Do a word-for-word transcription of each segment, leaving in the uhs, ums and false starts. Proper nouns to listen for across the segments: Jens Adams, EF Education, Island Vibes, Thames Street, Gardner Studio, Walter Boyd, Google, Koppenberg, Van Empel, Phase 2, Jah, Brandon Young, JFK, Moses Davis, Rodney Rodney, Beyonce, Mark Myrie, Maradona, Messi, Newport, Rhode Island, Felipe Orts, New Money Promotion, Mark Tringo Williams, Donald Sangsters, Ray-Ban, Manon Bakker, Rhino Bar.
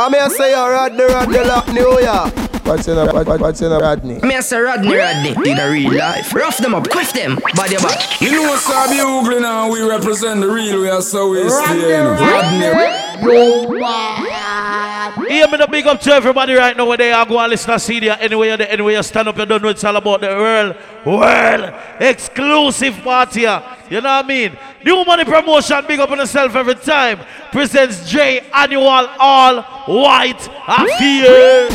I may say a Rodney Rodney lock New York. What's in a what's in a Rodney? I may say Rodney Rodney in a real life. Rough them up, quiff them, body back. You know so I be oogling and we represent the real. We are so we stay. Rodney. Hear me the big up to everybody right now where they are. Go and listen to C D anywhere you're anywhere you stand up, you don't know it's all about the world. World exclusive party. You know what I mean? New Money Promotion, big up on yourself every time. Presents J Annual All White Affair.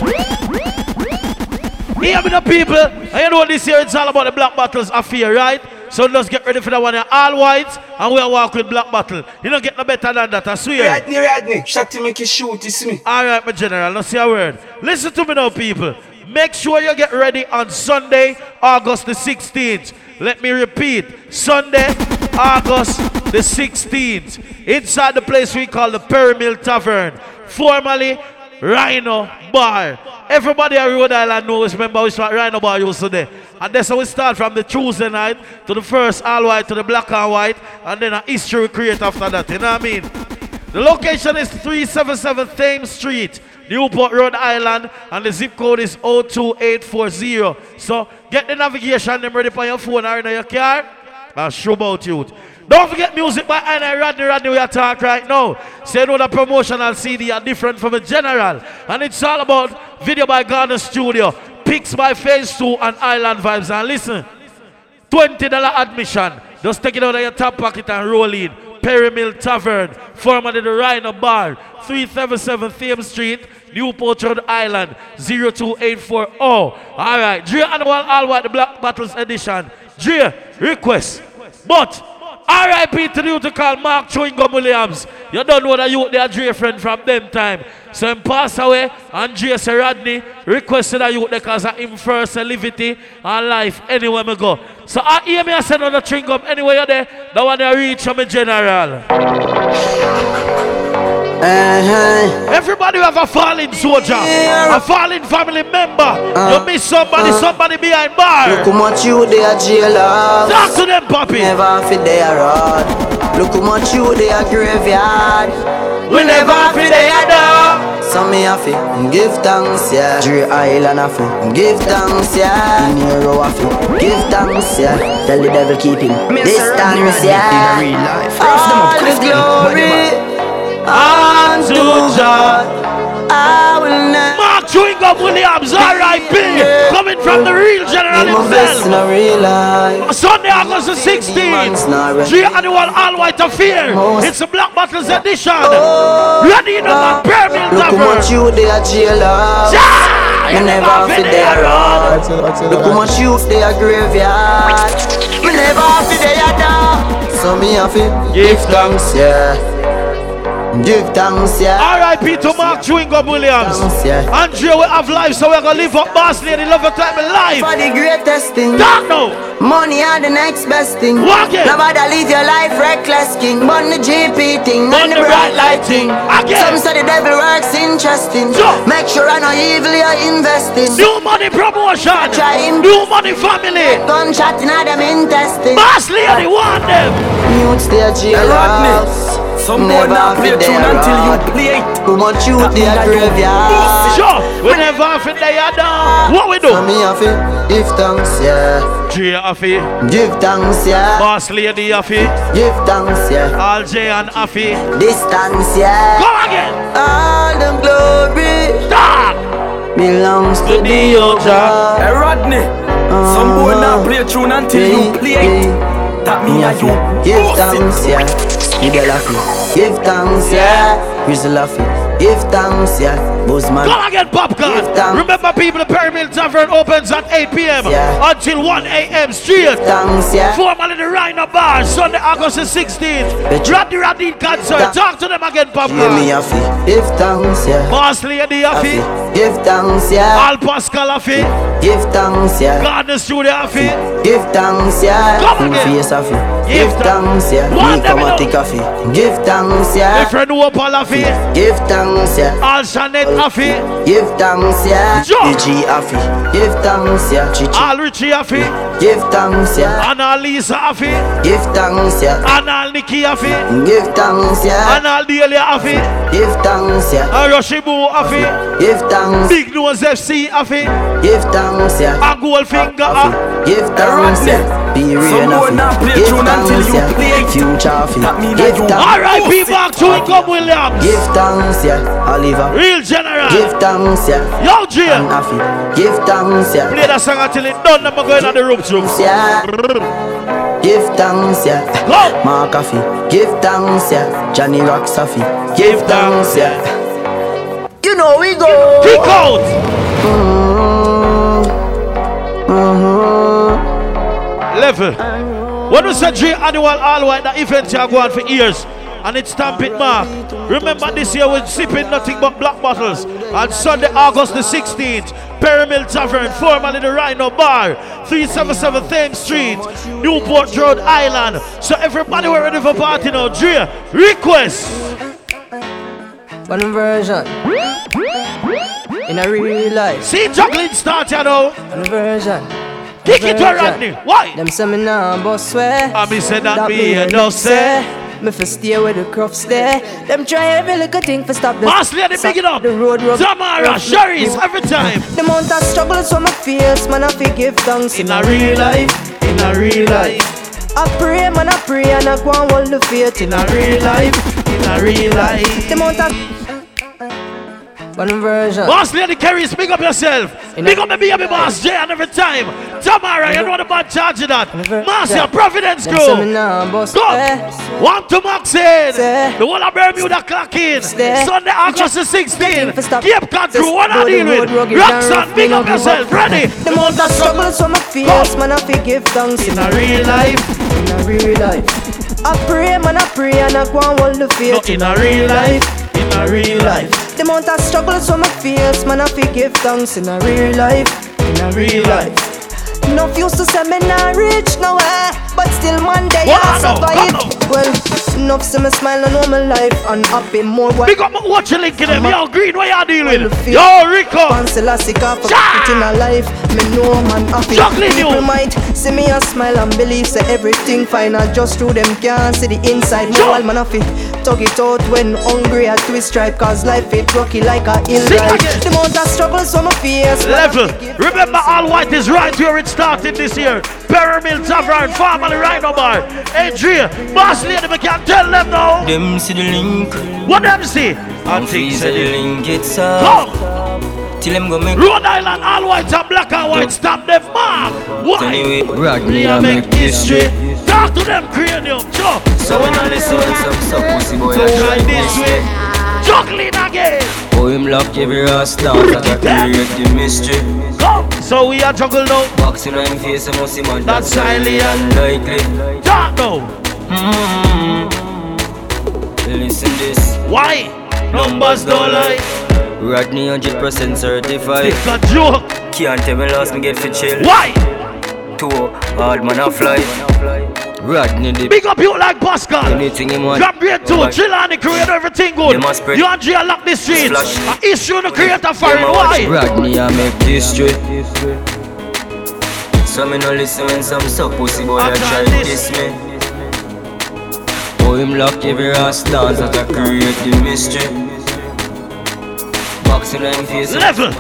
Hear me the people. And you know what this year it's all about the Black Battles Affair, right? So let's get ready for that one. All white and we'll walk with Black Battle. You don't get no better than that, I swear. Rodney, Rodney, shot to make you shoot, it's me. Alright, my general, let's say a word. Listen to me now, people. Make sure you get ready on Sunday, August the sixteenth. Let me repeat, Sunday, August the sixteenth. Inside the place we call the Perry Mill Tavern, formerly Rhino Bar. Everybody at Rhode Island knows, remember which one Rhino Bar used to do. And that's how we start from the Tuesday night to the first all white to the black and white, and then a history we create after that, you know what I mean? The location is three seventy-seven Thames Street, Newport, Rhode Island, and the zip code is zero two eight four zero. So get the navigation them ready for your phone or in your car. And show about you. Don't forget music by Anna Rodney Rodney we are talking right now. So you know the promotional C D are different from a general. And it's all about video by Gardner Studio, pics by Phase two and Island Vibes. And listen, twenty dollars admission. Just take it out of your top pocket and roll in. Perry Mill Tavern, formerly the Rhino Bar, three seventy-seven Thames Street, Newport, Rhode Island, zero two eight four zero. Alright, Dre Annual All White, the Black Battles Edition. Dre, request. But R I P to the youth to call Mark Tringo Williams. You don't know that youth, they are Dre friend from them time. So him pass away, and Dre say Rodney requested that youth because of him first livity and life anywhere we go. So I hear me I send on the Tringo anywhere you're there, that one they reach from a general. Uh-huh. Everybody have a fallen soldier, yeah. A fallen family member. Uh-huh. You miss somebody, uh-huh. somebody behind bar. Look how much you they are jailers. Talk to them, puppy. Never fit their road. Look how much you they are graveyard. We, we never fit their door. So me a fit give thanks, yeah. Dre Island a fit give thanks, yeah. Nero a fit give thanks, yeah. Tell the devil keep him distance, yeah. In real life. All the glory. And to God, I will never. Mark Tringo Williams, R I P, coming from the real general himself. Sunday, August the sixteenth, G Annual All White Affair. It's a Black Battles edition. Ready in the Permian Tavern. Look what you they are jailers. You never fit their rod. Look what you they are graveyard. You never fit their dog. So me a fit give thanks, yeah. Give thanks, yeah. R I P to Mark Tringo Williams. Yeah. Andrea, we have life, so we're gonna live up Bass Lady, love your time in life. For the greatest thing. Don't know. Money are the next best thing. Walk it. Nobody leave your life reckless, king. Burn the G P thing, burn the, the bright lighting. Again. Some say the devil works interesting. So. Make sure I know evil you're investing. New Money Promotion. Trying. New Money Family. Gunshot in them intestines. Bass Lady, warn them. Mute their G L S. Some boy not play a tune until you play it. Too much you play a graveyard. Sure, we never fit they are down. What we do? So me a fit, give thanks, yeah. J a fit, give thanks, yeah. Boss Lady a fit, give thanks, yeah. All J and a fit, distance, yeah. Go again. All them glory stop belongs to the Oja. Hey Rodney, uh-huh. Some boy not play a tune until you play it. That me a you, give thanks, yeah. You get laughing, give thanks, yeah. You're laughing, give thanks, yeah. Boozman. Go again, popcorn. Remember, people, the Perry Mill Tavern opens at eight p.m. Yeah. Until one a.m. Straight. Thanks, yeah. Formerly the Rhino Bar, Sunday, August the sixteenth. Rodney Rodney concert. Talk to them again, popcorn. Give thanks, yeah. Boss Lady, Afi. Give thanks, yeah. Al Pascal, Afi. Give thanks, yeah. Gardner Studio, Afi. Give thanks, yeah. Come again. Face, Afi. Give thanks, yeah. Me come and take a fee. Give thanks, yeah. My friend Wopal, Afi. Give thanks, yeah. Al Shanette. Afi. Give thanks, yeah. Gigi Afi. Give thanks, yeah. Chichi. All Richie Afi. Give thanks, yeah. Anal Lisa Afi. Give thanks, yeah. Anal Nikki Afi. Give thanks, yeah. Anal Delia Afi. Give thanks, yeah. Aroshibu Afi. Give thanks. Big Nose F C Afi. Give thanks, yeah. A Goldfinger Afi. Give thanks, yeah. Be real enough. Give thanks, yeah. Future Afi. Give thanks. All right, be back to Income Williams. Give thanks, yeah. Oliver. Real general. Give thanks, yeah. Yo, Jim. Give thanks, yeah. Play that song until it's done. I'm going on the rope, too. Yeah. Give thanks, yeah. Go. Mark Afi. Give thanks, yeah. Johnny Rock Safi. Give thanks, yeah. You know we go. Kick out. Mm-hmm. Mm-hmm. Level. What was that J annual all white that event you are going for years? And it's Stampit Mark. Remember this year we're sipping nothing but black bottles. On Sunday, August the sixteenth, Perry Mill Tavern, formerly the Rhino Bar, three seventy-seven Thames Street, Newport, Rhode Island. So everybody we're ready for party now. Dre, request. One version. In a real life. See juggling start, you know. One version. Kick it to Rodney. Why? Them say me nah boss swear. I be said that be enough say. Me for steer with the crops there. Them try every little thing for stop the Masley and they big it up. The road rough. Tamara, Sherry's every time. The amount of struggle is so my fears. Man I forgive thanks. In a real life, in a real life I pray, man I pray and I go and hold the faith. In a real life, in a real life. The amount of one version. Masley and the carries, big up yourself. Big up the B M B boss J and every time. Tamara, you know the bad charge of that. Marcia, Providence Go. Go. One to Maxine. The one of Bermuda clock in. Sunday, August the sixteenth. Cape Country, what are you dealing with? Roxanne, big up yourself. Ready? The most of struggles from my fears, man, I forgive thanks. In a real life. In a real life. I pray, man, I pray, and I go and hold the faith. In a real life. In a real life. The amount of struggles from my fears, man, I forgive thanks. In a real life, in a real life. No fuse to say me not rich, no eh, but still one day well, I survive. Well, enough see me smile on all my life and happy more. Big up my watch you link in them, yo Green, what you dealing with? Yo Rico! Fancy Lassie car for in a life, me know man happy. People might see me a smile and believe say everything fine. I just through them can't see the inside. No all man happy. Tug it out when hungry I twist stripe cause life it rocky like a hill ride. The amount of struggles from my fears. Level. Remember all white is right where it started this year. Perry Mill Tavern, formerly Rhino Bar. Andrea, boss lady, we can't tell them now. Them see the link. What them see? And things the link it's up. Come. Till them go make Rhode Island, all white and black and white. Stop them mark. Why? Rodney I make history. Talk to them cranium. Jump. So when I listen to some stuff, pussy boy, I try this way. Juggling again. Oh, him lock every ass down, that I create the mystery. Go. So we are juggled now. Boxing on face, I must see man. That's highly unlikely. Dark now. Mm-hmm. Listen this. Why? Numbers don't lie. Rodney one hundred percent certified. It's a joke. Can't tell me lost, me get for chill. Why? Two hard man a fly. Rodney dip. Big up you like Pascal. Drop grade two, chill on the creator, everything good. You and Jay lock the streets. I issue the creator for it, why? Rodney I make this straight. So me no listen when some suck pussy boy I try to diss me. Oh him lock every ass dance that I create the mystery. Boxing and face. Level.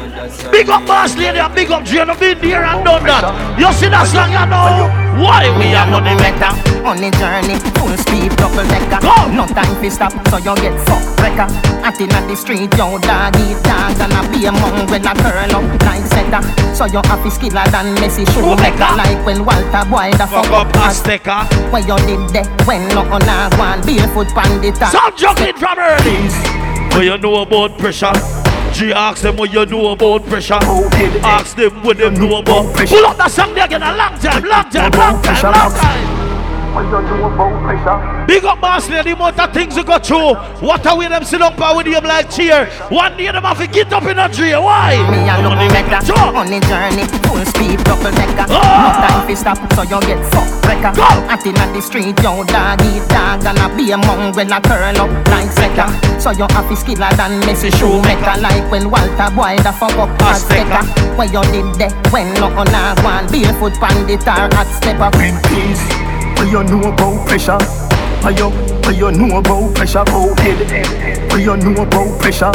Big up Bass Lady and big up Jay. No been there and done that. You see that song you know? Why we are money better? On the journey, full speed, double decker. Go! No time for stop, so you get fucked wrecker. Acting at the street, yo dog eat dog. And I be a mom when I curl up like Zeta. So you happy skiller than Messi Shoemaker. Like when Walter Boyd the fuck, fuck up Azteca. Why you did that when no on a one barefoot pandita. Some juggling from early. What you know about pressure? G ask them what you know about pressure. Ask them what them know about pressure. Pull up that song there again a long time, long time, long time, long time. Big up Marsley, the amount of things you go through. What are we them sit up with you like cheer? One day them have to get up in a tree. Why? Me a look better on the journey. Full speed, double decker. No time to stop, so you get fucked wrecker. At in the street, yo doggy dog. And I be among when I turn up like secker. So you have to skiller than Messi Shoemaker. Like when Walter Boyd the fuck up as secker. When you did that, when look on a one. Barefoot bandit or at stepper. In peace. What you know about pressure? What you, what you know about pressure? Oh, kid. What you know about pressure?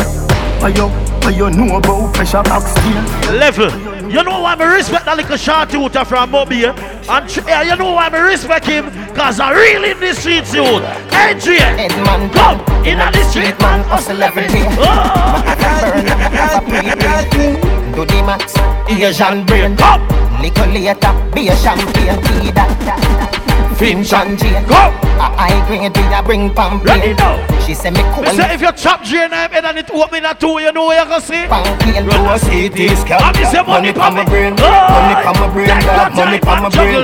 What you, what you know about pressure? Backstage. Level. You know why I respect that little short shooter from Mobile? And uh, you know why I respect him? Cause I really in the streets, you. Adrian, Edmund, come in the street, man. Hustle everything. I can't burn, I do the max. Here's and brain. Come. Little later, be a champagne. Be that. Finch and Jane. Go! I agree with you, bring pump. Ready now. She said me cool. Say if you chop Jane and it open at two, you know what you can see. Pump and blow a city scalp. I say money from my brain. Money from my brain. Money from my brain.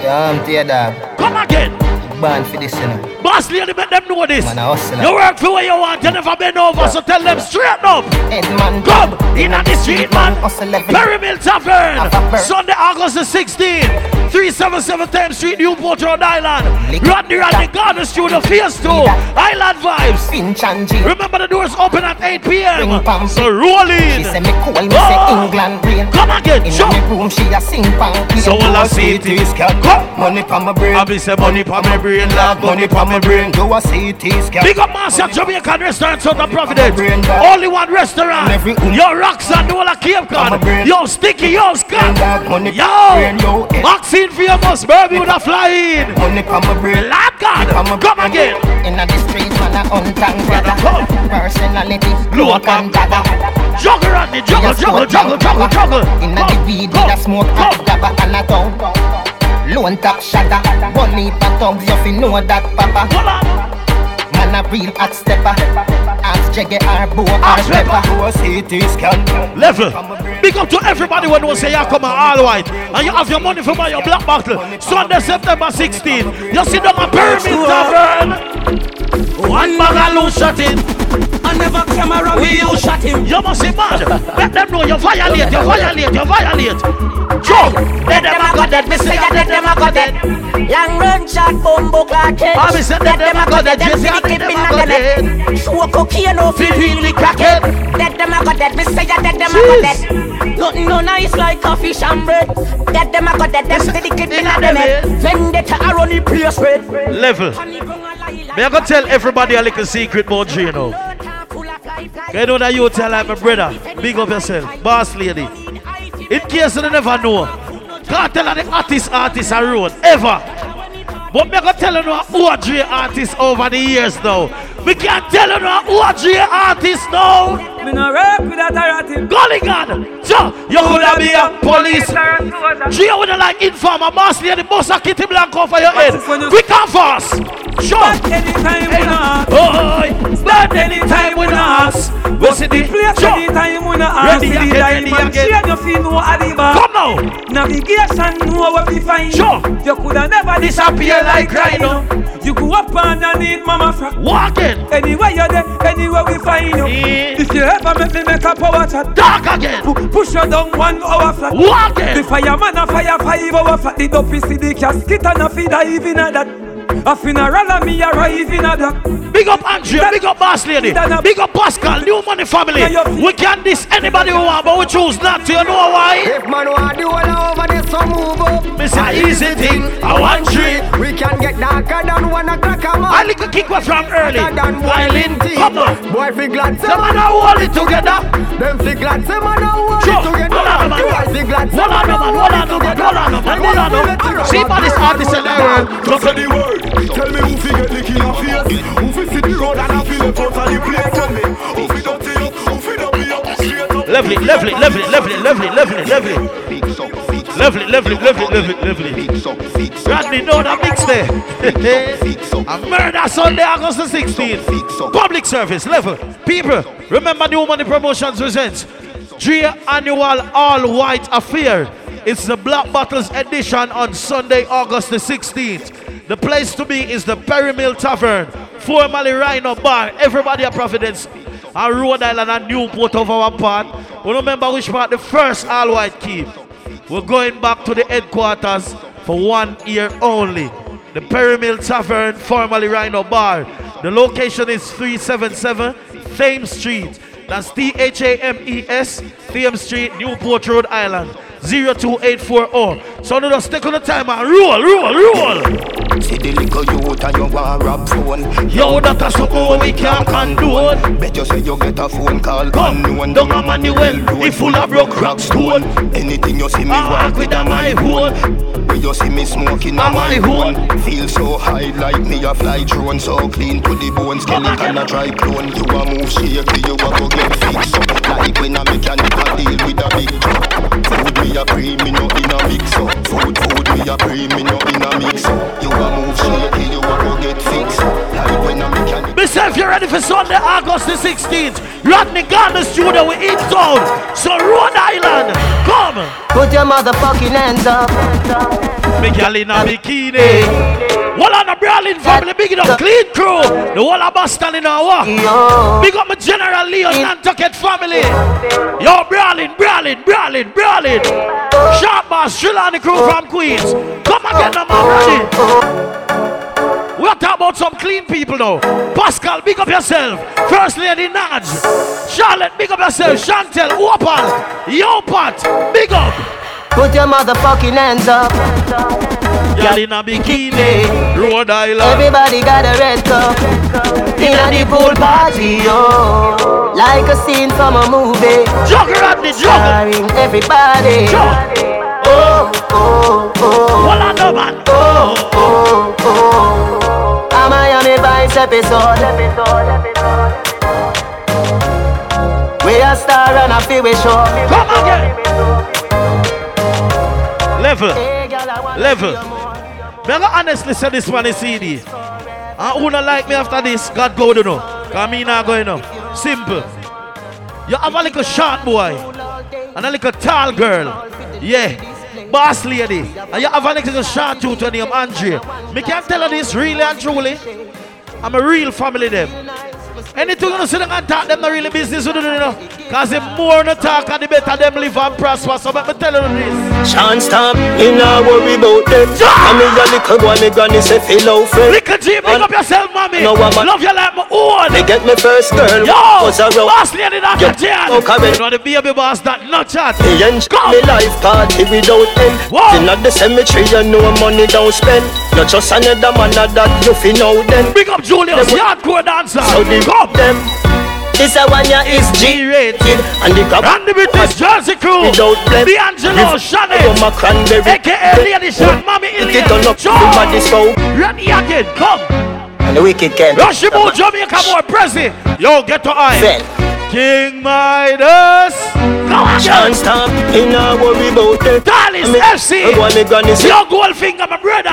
Yeah, I'm tear dog. Come again. Band for this, you know. Boss lady, make them know this. Man, you work for what you want, you never been over, yeah. So tell them straight up. Edmund, come in on the street, man. Perry Mill Tavern, Sunday, August the sixteenth, three seventy-seven Thames Street, Newport, Rhode Island. Rodney Rodney, Gardner Studio, Phase two, Island Vibes. Remember the doors open at eight p.m. So roll in. Oh. Come again, jump. So all I see it is come. Money from my brain. I be say money from my brain. Money from my brain, do I see it is cap. Big up Master Jamaican restaurant, South of Providence. Only one restaurant. Yo rocks and do all a Cape Cod. Yo sticky, yo scotch. Yo vaccine for your bus, baby with a fly in. Money from my brain, Lord God, come again. In the street, man, I untang brother. Personality, blue and dagger. Juggle on the juggle, juggle, juggle, juggle, juggle. In the weed, with a smoke, dabba and a dog. Lone top shatter, bunny patogs, you fi know that papa. Man a real hot stepper, ask Jegge or Bo or Pepper. Who a city scan. Level, big up to everybody when you say you come all white. And you have your money for my your black bottle. Sunday, September sixteenth, you see them a pyramid tavern. One bag alone shot in, I never came around with you shot him. You must be mad, let them know you violate, you violate, you violate. Joe, let them a go dead, me say let them a go dead. Long run shot, bumbo clock head. I me say let them a go dead, just let them a go dead. Show cocaine off the wheel, we crack it. Let them a go dead, me say let them a go dead. Nothing no nice like a fish and bread. Let them a go dead, them still the kid in a them head. Vendetta are on the place red. Level. Me I go tell everybody a little secret about Gino. You know that you tell like my brother. Big up yourself, boss lady. In case you never know, can't tell the artist artist I wrote, ever. But me can tell you no O G artist over the years now. We can't tell you no O G artist now. Me no rap without a ratty. Golly God, so you could have be a police. Gio would like informer, Marsley the boss of Kitty Blanco over your head. Quick and fast. Sure. But anytime we not. Oh, but anytime we not. What's it? Play anytime we not. Ready again, ready again. Come now. Navigation, know what we find. Sure. You could have never disappear like Rhino. You go up and I need mama frack. Walking. Anywhere you're there, anywhere we find you. If you ever make me make a power chat. Dark again. Push you down one hour flat. Walking. The fireman a fire five hour flat. The dopey see the casket and a feed a even at that. A funeral and me arrive in a black. Big up Andrea, big up Boss Lady, big up Pascal, New Money Family. We can diss anybody who want, but we choose not to, you know why? If man want the whole over there, so move up. It's an easy thing, I want three. We can get darker than one o'clock a month. I like a kick was from early, while in tea. Come on. Boy, fi glad some man a hold it together. Them fi glad some man a hold it together. I fi glad some man a hold it together. See by this artist in the world, look at the world. Tell me who fi get lick in a face, who fi see the road and a fi left out of the place. Tell me who fi dirty up, who fi don't be up straight up. Lovely, lovely, lovely, lovely, lovely, lovely, lovely, lovely, lovely, lovely, lovely, lovely. Rodney, know the mix there. A murder Sunday, August the sixteenth. Public service level. People, remember New Money Promotions presents Three Annual All White Affair. It's the Black Bottles edition on Sunday, August the sixteenth. The place to be is the Perry Mill Tavern, formerly Rhino Bar. Everybody at Providence, and Rhode Island and Newport of our part. We remember which part, the first all-white keep. We're going back to the headquarters for one year only. The Perry Mill Tavern, formerly Rhino Bar. The location is three seventy-seven Thames Street. That's T H A M E S, Thames Street, Newport, Rhode Island. zero two eight four zero. So now just take on the time and roll, roll, roll. See the little youth and you want rap phone. Yo, that is something we can't condone. Bet you say you get a phone call. Come, don't go Manuel, he full of rock, rock, stone. Anything you see me walk with a my own. When you see me smoking a my own. Feel so high like me a fly drone. So clean to the bone, skeleton a dry clone. You a move shaky, you a go get fixed up. Like when a mechanic a deal with a big truck. We a pre, me no in a mix-up. Food, food, we a pre, me no in a mix-up. You a move shaky, you a go get fixed. Like when a mechanic... Mister, if you're ready for Sunday, August the sixteenth, Rodney Gardner Studio, we in town. So Rhode Island, come! Put your motherfucking hands up. Me girl in a bikini. Wall on the Brawling family, big it up, clean crew. The whole of us standing now, what? Big up my General Leon Nantucket family. Yo, Brawling, Brawling, Brawling, Brawling. Sharp Bass, Shrill and the crew from Queens. Come and get them out, Rodney. We're talking about some clean people now. Pascal, big up yourself. First Lady Naj. Charlotte, big up yourself. Chantel, Opal, Yopat, big up. Put your motherfucking hands up. Y'all in a bikini, Rhode Island. Everybody got a red cup. In a the pool party, yo. Like a scene from a movie. Juggle at the juggle. Everybody. Oh, oh, oh. What I know, man. Oh, oh, oh. A Miami Vice episode. We are star and a feel we show. Come again. Level. Level. Me gonna honestly say this one is C D. And who don't like me after this, God go to know. Cause me not going up. Simple. You have a little short boy and a little tall girl. Yeah. Boss lady. And you have a little short tooth to name Andre. Me can tell her this really and truly. I'm a real family them. Anything you see them and talk them not really business you do, you know. Cause the more you talk and the better them live and prosper. So let me tell you this. Chance stop, you not worry about them. I mean your little boy, me granny say feel out friend. Little G, pick up yourself, mommy. No, love you like my own. They get me first girl. Yo, boss lady not a jan. You know the baby boss that not chat. He ain't me life party without end. In at the cemetery you know money don't spend. Not just another man that you feel know then. Big up Julius, hardcore dancer. So they up them. This a one year is G-rated. And the grab and the British Jersey crew. The Angelo Shannon, A K A Lady Shan, Mommy Ilya, Joe, Randy Akin, come. And the wicked can. Rushimu, Jamaica, more present. Yo, get to eye. King Midas, chance time, in a worry about them. Dallas F C, your Goldfinger, my brother.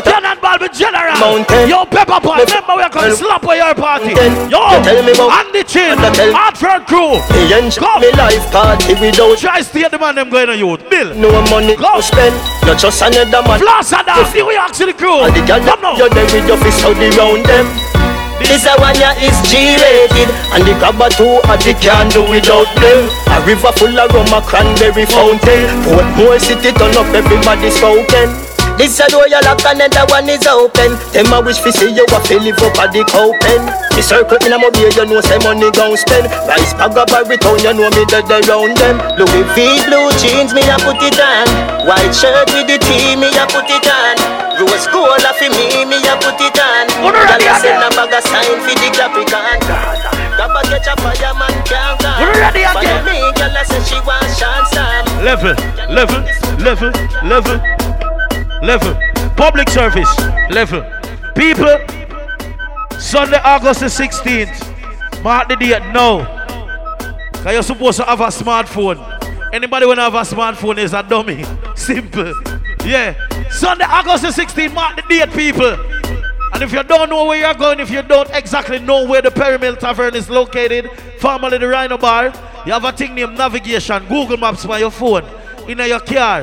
Cannon Ball with General Mountain. Yo, Pepper Pot, remember we are going to slap on your party. Yo, Andy Chin, Hartford Crew. Come, try to steer the man them going on youth. Bill, no money go spend, not just another man. Flasada, see we actually crew. Come now. You're there with your fist out around them. This a one ya is G-rated. And the grabber too, and they can't do without them. A river full of rum, a cranberry fountain. Port Moore City turn up, everybody's spoken. This a door you lock and then the one is open. Them a wish fi see you a fi live up at the copen. The circle in a mobile, you know say money gon' spend. Rice bag a baritone, you know me dead around them. Louis V blue jeans, me a put it on. White shirt with the tee, me a put it on. You a school for me, me a put it on. Gala send a bag of sign for the Capricorn. Gaba get a fireman can't come. Follow me, gala say she want chance time. Level, level, level, level, level. Public service, level. People, Sunday, August the sixteenth. Mark the date now. Because you're supposed to have a smartphone. Anybody who have a smartphone is a dummy. Simple. Yeah. Sunday, August the sixteenth, mark the date, people. And if you don't know where you're going, if you don't exactly know where the Perry Mill Tavern is located, formerly the Rhino Bar, you have a thing named navigation, Google Maps by your phone, in your car.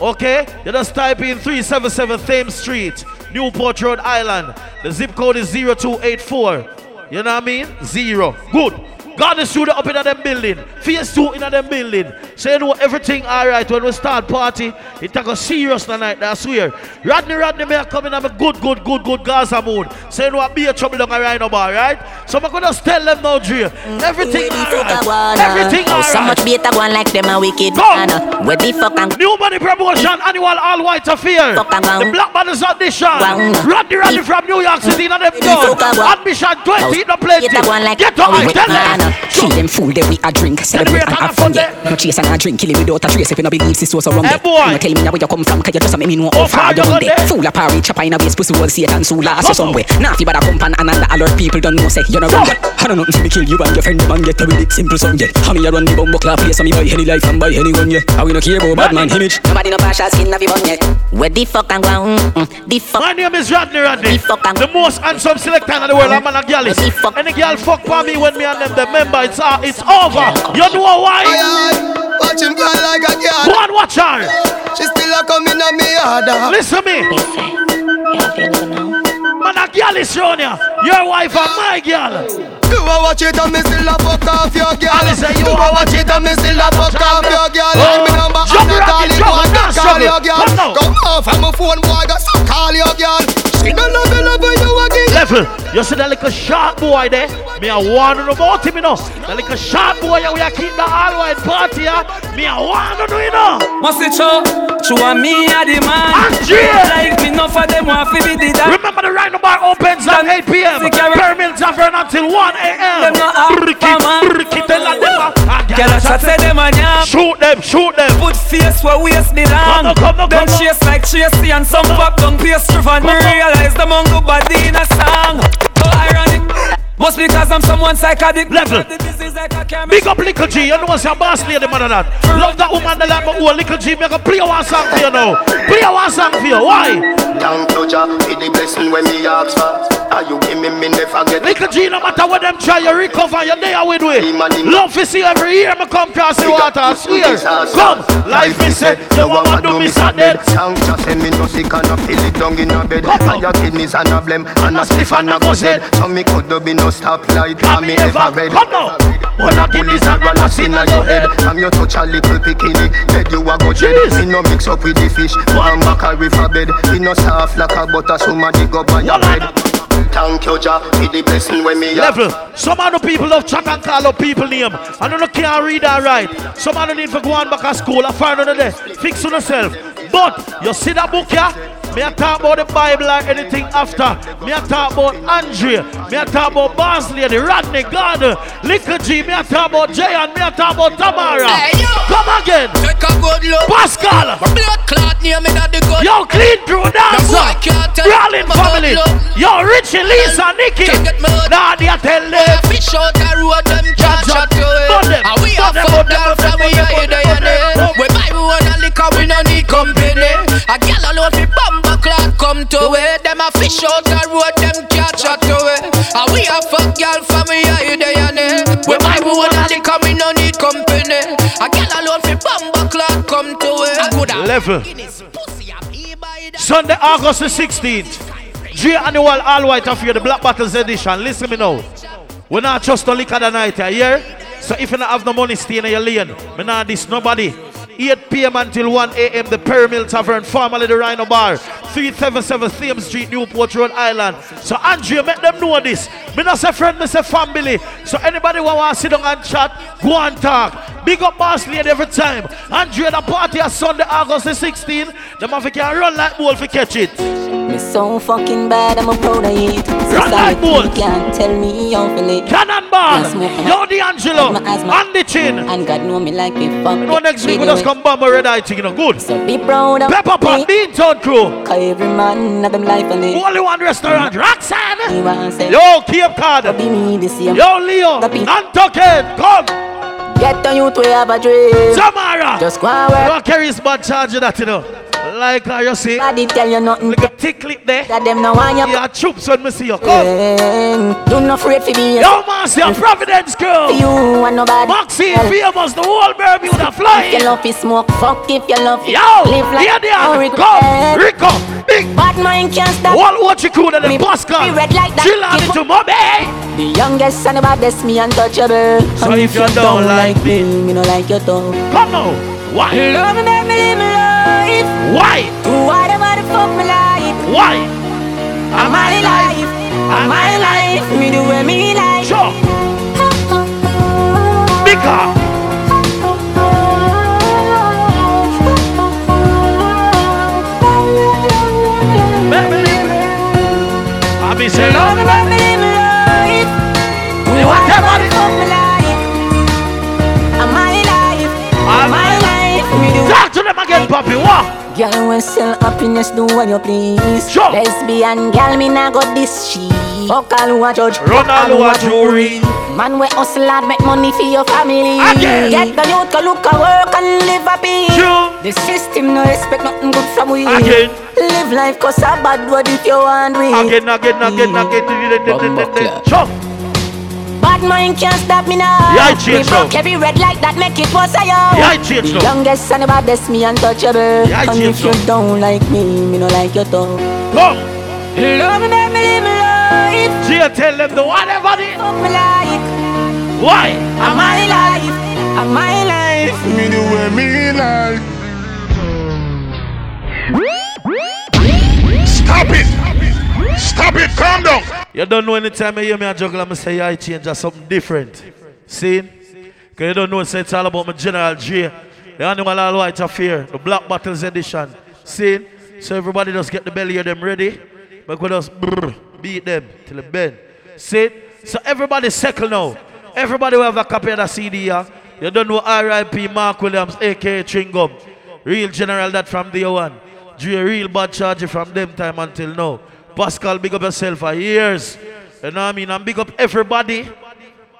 Okay? You just type in three seventy-seven Thames Street. Newport, Rhode Island. The zip code is zero two eight four. You know what I mean? Zero. Good. Gardner Studio up in them building. Phase two in them building. So you know everything alright. When we start party, it take us serious tonight, I swear. Rodney Rodney may come in and have a good, good, good, good Gaza mood. So you know I'll be a trouble down a Rhino Bar, right? So I'm gonna just tell them now, Dre. Everything alright. Everything alright. So much better one like them are wicked. Where the fuck and New Money Promotion Annual All White Affair. The Black Brothers Audition. Rodney Rodney from New York City in them door. Admission twenty in the plate. Get up and tell them. Show them fool that we a drink, celebrate and have fun there. No chase and a drink, kill it without a trace. If you no believe this was so wrong there. You no tell me now where you come from, cause you just make me know how far down there. Fool a parry, chopper in a waist, pussy world, Satan, so last you somewhere. Now if you better come and another alert, people don't know say you no wrong there. I don't know if we kill you and your friend, man, get to with it, simple song yeah. How me a run the bumbo club place, so me buy any life and buy anyone yeah. I we no care about bad man image. Nobody no bash our skin, everyone yeah. Where the fuck and go, the fuck. My name is Rodney Rodney, the most handsome selector in the world, I'm a girl. Any girl fuck by me when me and them. Remember, it's uh, it's over. You know why? Watch him girl like a girl. Go on, watch her. She still a coming on me harder. Listen to me. Man, a girl is showing you. Your wife and my girl. You a watch it and me still a fuck off your girl. Listen, you, you a watch it and me still a fuck off your girl. Let me number and I call you and I call your girl. Come off from my phone, boy, I got some call your girl. She don't love you, love you again. Level, you see that little shark boy there? Me a warn you about him, you know. The little sharp boy we are keeping the all-white party, yeah. Me a warn you, you know. Must it show? Show me a the man. Like me not for them who be did that. Remember the Rhino Bar opens at eight p.m. Perry Mill Tavern until one a.m. Shoot them, shoot them. Put face where waist me down. Them chase like Tracy and some pop don't pierce through. And me realize the mongo body in a song. How ironic. Must because I'm someone psychotic. Level. Big up Little G. You know what's your boss lady, man, and that. Love that woman, the lad, but who Little G. Make a play one song for you now. Play one song for you. Why? Down to Jah, be the blessing when me ask for. Are you give me me never get. Little G, no matter what them try, you recover. Your day away with it. Love to see every year me come cross the water. I swear. Come, life is set. You want to do me sad dead. Sound just send me no sick and no feel it down in a bed. And your kidneys and a blem and a stiff and a gossip. So me could do be no. Stop light, I'm me ever ready. Come now, when I give this and run a sin on your head. I'm your touch a little bikini, bed you a go dread. Me no mix up with the fish, one back a river bed. Me no soft like a butter, so my dig up on your head. Thank you, Jah, for the blessing when me level. Up. Some other people love chat and call up people name. I don't care read or write. Some other need for go on back to school or find another day. Fix on yourself. But you see that book yeah? Me I talk about the Bible or anything after. Me I talk about Andre. Me I talk about Barnsley, the Rodney Gardner, Little G. Me I talk about Jay and me I talk about Tamara. Hey, yo. Come again. Take a good look. Pascal. Blood clot near me that the good. Yo, clean through dancer. Rolling family. Yo, rich. Lisa, Nikki, now they tell them fish out the road, them chat chat to it. And we are four down from we are in the end. We buy we want a liquor, we no need company. A girl alone fi bumper clock come to it. Them a fish out the road, them chat chat to it. And we are four girl from we are in the end. We buy we want a liquor, we no need company. A girl alone fi bumper clock come to it. Level Sunday, August the sixteenth. G Annual All White of you, the Black Battles edition. Listen to me now. We're not just a liquor the night, yeah? So if you don't have the money, stay in your lane. Me not this nobody. eight p.m. until one a.m. the Perry Mill Tavern, formerly the Rhino Bar, three seventy-seven Thames Street, Newport, Rhode Island. So Andrea, make them know this. Me not say friend, me say family. So anybody who wants to sit down and chat, go and talk. Big up Barsley every time. Andrea, the party on Sunday, August the sixteenth. The man can run like bull to catch it. Me so fucking bad, I'm a proud of it. Run like bull. You can't tell me how to live. Cannonball, yo D'Angelo, Andy Chin. And God know me like me fuck. You know next week we just come bomb a red eye thing, you know, good. So be proud of Pepper Pot, Bean Town Crew. Cause every man of them life I live. Only one restaurant, Roxanne. Yo, Cape Cod. Yo, Leo, Nantucket, come. Get on you to have a dream. Samara! Just go away. Don't carry his bad charge of that, you know. Like how you see. Body tell you nothing. Like a thick clip there. That them no want you. Yeah, troops when me see you. Come. Yeah. Do not afraid to be. Yo, Marcia, Providence girl. You and nobody. Maxine, famous, the whole Bermuda flying. If you love, you smoke. Fuck if you love. Yo! Live like. Here they are. Rico. Rico. big. Bad mind can't stop. All what you could and the boss gun. She love it to mommy. The youngest son of my best, me untouchable. So and if you, you don't, don't like me, me, me no like your tongue. Come now. Why? Love me, make me live my life. Why? Why the motherfuck me life? Why? Am I alive? Am I alive? Me do what me like. Sure. Bigger. Be say love me, love me, life. We want everybody to come alive. I'm alive. I'm alive. Talk to them again, Poppy. What? Girl, when sell happiness, do what you please. Sure. Lesbian girl, me nah got this shit. Fuck all who a judge, run all who a jury. Man, we hustle hard, make money for your family. Again. Get the youth to look at work and live happy. Sure. The system no respect nothing good from we. Again. Live life cause a bad word if you want we. Again, again, again, again, again. Sure. Bad mind can't stop me now. Yeah, I change. We broke every red light that make it worse. Yeah, I change. The youngest son of a best, me untouchable. Yeah, I change. And if you don't like me, me no like your tongue. Come. Love me, make me live my life. She tell them the whatever they like. Why? Am I alive? Am I alive? Me the way me like. Stop it! Stop it! Calm down! You don't know anytime I hear me a juggle, I say, yeah, I change or something different. See? Because you don't know, say it's all about my General J. The animal all white affair, the Black Battles edition. See? So everybody just get the belly of them ready. But we just beat them till they bend. See? So everybody circle now. Everybody will have a copy of the C D here. You don't know R I P Mark Williams, aka Tringo. Real general that from day one. Dre real bad charge from them time until now. Pascal, big up yourself for years. You know what I mean? And big up everybody.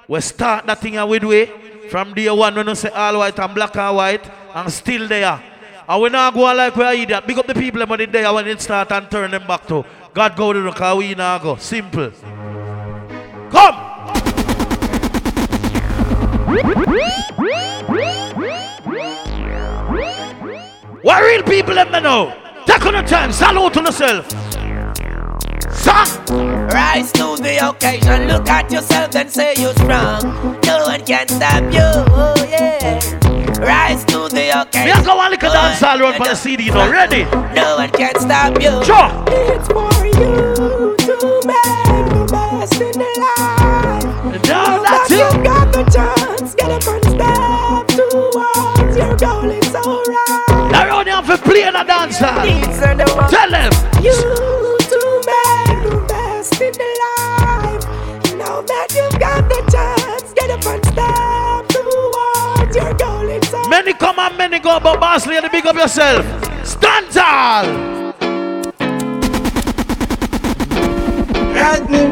We start that thing with we from day one when we say all white and black and white and still there. And we not go like we are idiot. Big up the people every day when it start and turn them back to. God go to the car, we not go. Simple. Come! What real people let me know? Take on the time, salute to yourself. Son. Rise to the occasion, look at yourself and say you're strong. No one can stop you, oh yeah. Rise to the occasion. Let's go and look at dance all road for the C D, you know, ready? No one can stop you. Sure. It's for you to make the best in the life. No, that's you it. Got the chance, get up and step towards your goal, it's alright. Now you only have to play in a dance hall. Tell them. You to make the best in life. Now that you've got the chance, get up and step towards your goal, it's alright. Many come and many go, but Barsley, you big up yourself. Stand tall. Rodney,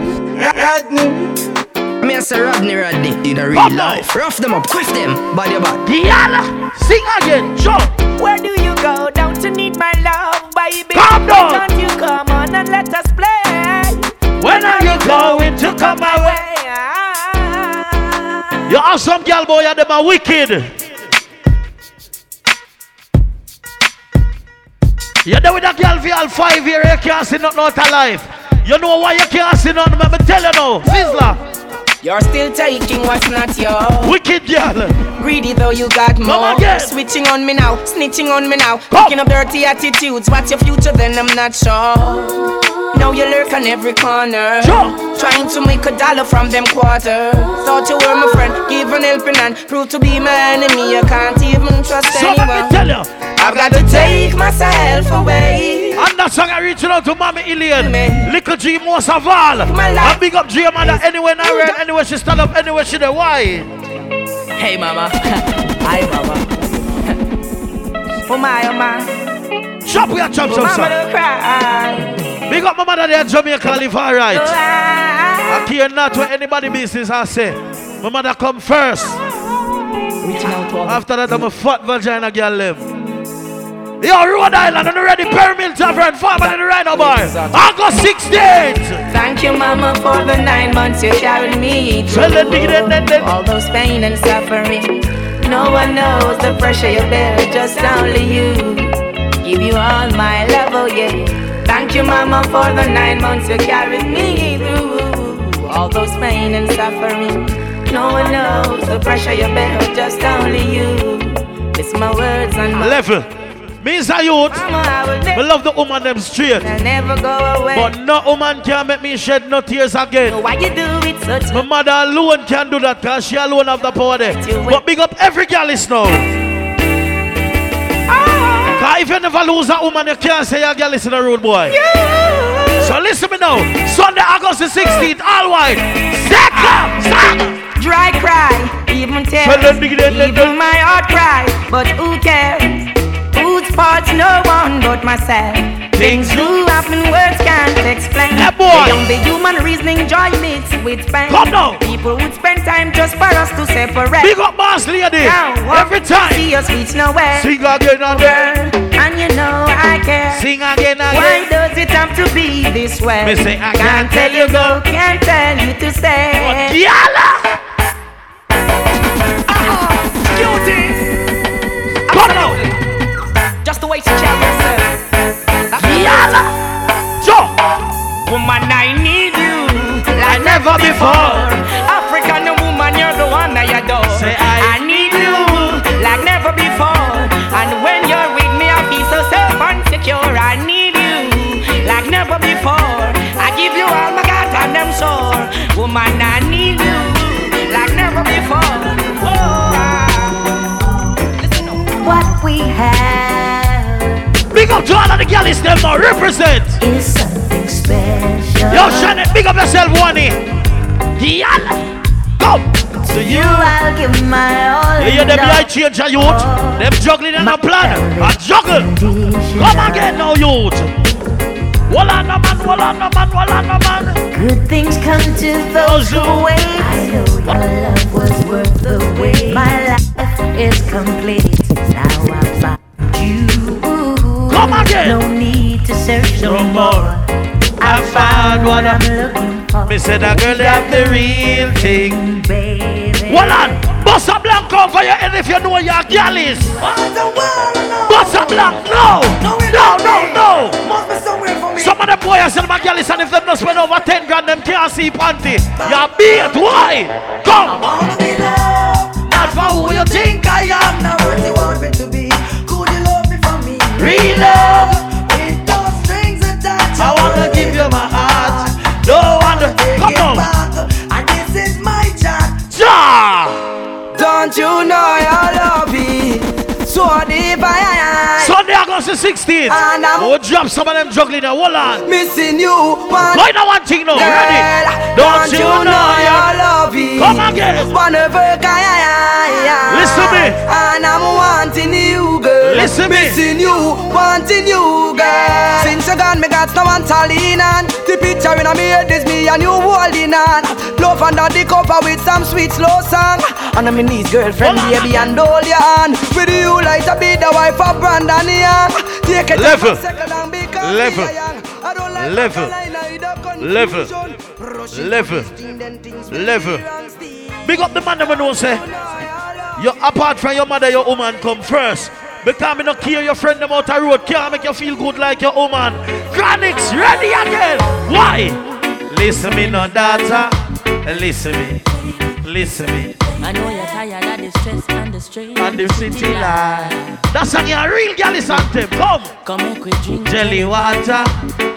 Rodney. Me and Sir Rodney Rodney in a real life. Rough them up, quiff them, body about. Yalla! Sing again, jump! Where do you go down to need my love, baby? Calm down! Why don't you come on and let us play? When are you going to come my way? You have some girl boy and them are wicked. You're there with a girl for all five years, you can't see nothing out of life. You know why you can't see nothing, but me tell you now, Fizzler. You're still taking what's not yours. Wicked girl. Greedy though you got more. Switching on me now, snitching on me now. Picking up dirty attitudes. What's your future then? I'm not sure. Now you lurk on every corner. Sure. Trying to make a dollar from them quarters. Thought you were my friend, give an helping hand. Prove to be my enemy, you can't even trust so anyone. Let me tell you, I've got to take myself away. And that song I reaching out to Mommy Ilian. Little G most of all. I big up G mother anywhere I read, anywhere she stand up, anywhere she there. Why? Hey mama. Hi mama. Oh my, oh my. Chop your chops up, son. Big up my mother there, Jamaica, live all right. I care not what anybody business I say. My mother come first. After that I'm a fat vagina girl live. Yo, Rhode Island, and already Perry Mill Tavern, farmer in the Rhino Bar. August sixteenth. Thank you, Mama, for the nine months you carried me through. All those pain and suffering. No one knows the pressure you bear, just only you. give you all my love, oh yeah. Thank you, mama, for the nine months you carried me through. All those pain and suffering, no one knows the pressure you bear, just only you. It's my words and my level. Me's a youth, we love the woman them straight. I'll never go away. But no woman can make me shed no tears again. So why you do it so t- my mother alone can do that, cause she alone have the power there. But big up every girl is now. Oh. Cause if you never lose a woman, you can't say your girl is in a rude boy. You. So listen me now. Sunday, August the sixteenth, all white. Set up, stop. Dry cry, even tears, even my heart cry. But who cares? Whose fault's no one but myself. Things do happen, words can't explain. Yeah, beyond the human reasoning, joy mixed with pain. Come now. People would spend time just for us to separate. Big up boss lady. Now, every time see us reach nowhere. Sing again and again. And you know I care. Sing again and again. Why does it have to be this way? Me say I can't, can't tell you go, go, can't tell you to stay. But yalla. Just the way she check herself. Yalla! Jump! Woman, I need you like never before. African woman, you're the one I adore. Say I, I need you like never before. And when you're with me, I feel so safe and secure. I need you like never before. I give you all my heart and I'm sore. Woman, I need you like never before. What we have. Big up to all of the girls them now represent. Is something special. Yo, Shannon, big up yourself, Wani. Yalla, go. To you, I'll give my all. Yeah, them light change a youth. Them juggling and a plan. A juggle. Come again now, youth. Walla no man, walla no man, walla no man. Good things come to those who wait. I know your love was worth the wait. My life is complete. Now I found you. Come again. No need to search no, no more. I found what I'm looking for. Me said that girl have the real thing. Baby. Well on, Bossa Blanc come for your head if you know your girl is. Bossa Blanc, no, no, no, no, no. Must be somewhere for me. Some of the boys and my girl is, and if them not spend over ten grand, them can't see panty. You're beat, why? Come. I wanna be loved. Not for who you think I am. Now what you want me to be? Could you love me for me? Real love. With those strings attached. I wanna give you my heart. Don't wanna take it back. And this is my chance. Ja! Don't you know your love is so deep I am. Sunday, August the sixteenth. And I'm oh, drop some of them juggling now. Hold on. Missing you. Why not one thing now? Ready? Don't, don't you know, know your love is. Come again. One of a guy I am. Listen me. And I'm wanting you, girl. Listen me. Missing you, wanting you, girl. Since you gone, me got no one to lean on. The picture in me head is me and you holding on. Love under the cover with some sweet slow song. And I'm in his girlfriend, baby, and hold your hand. With you like to be the wife of Brandon Young. Take it level. Level. Level. Level. Level. Level. Big up the man that knows, say. You apart from your mother, your woman come first. Because me not care your friend them out of road. Can't make you feel good like your woman. Chronics ready again. Why? Listen me no daughter. Listen me. Listen me. I know you're tired of the stress and the strain. And the city life. That's a your real girl is anthem. Come. Come make we drink jelly water.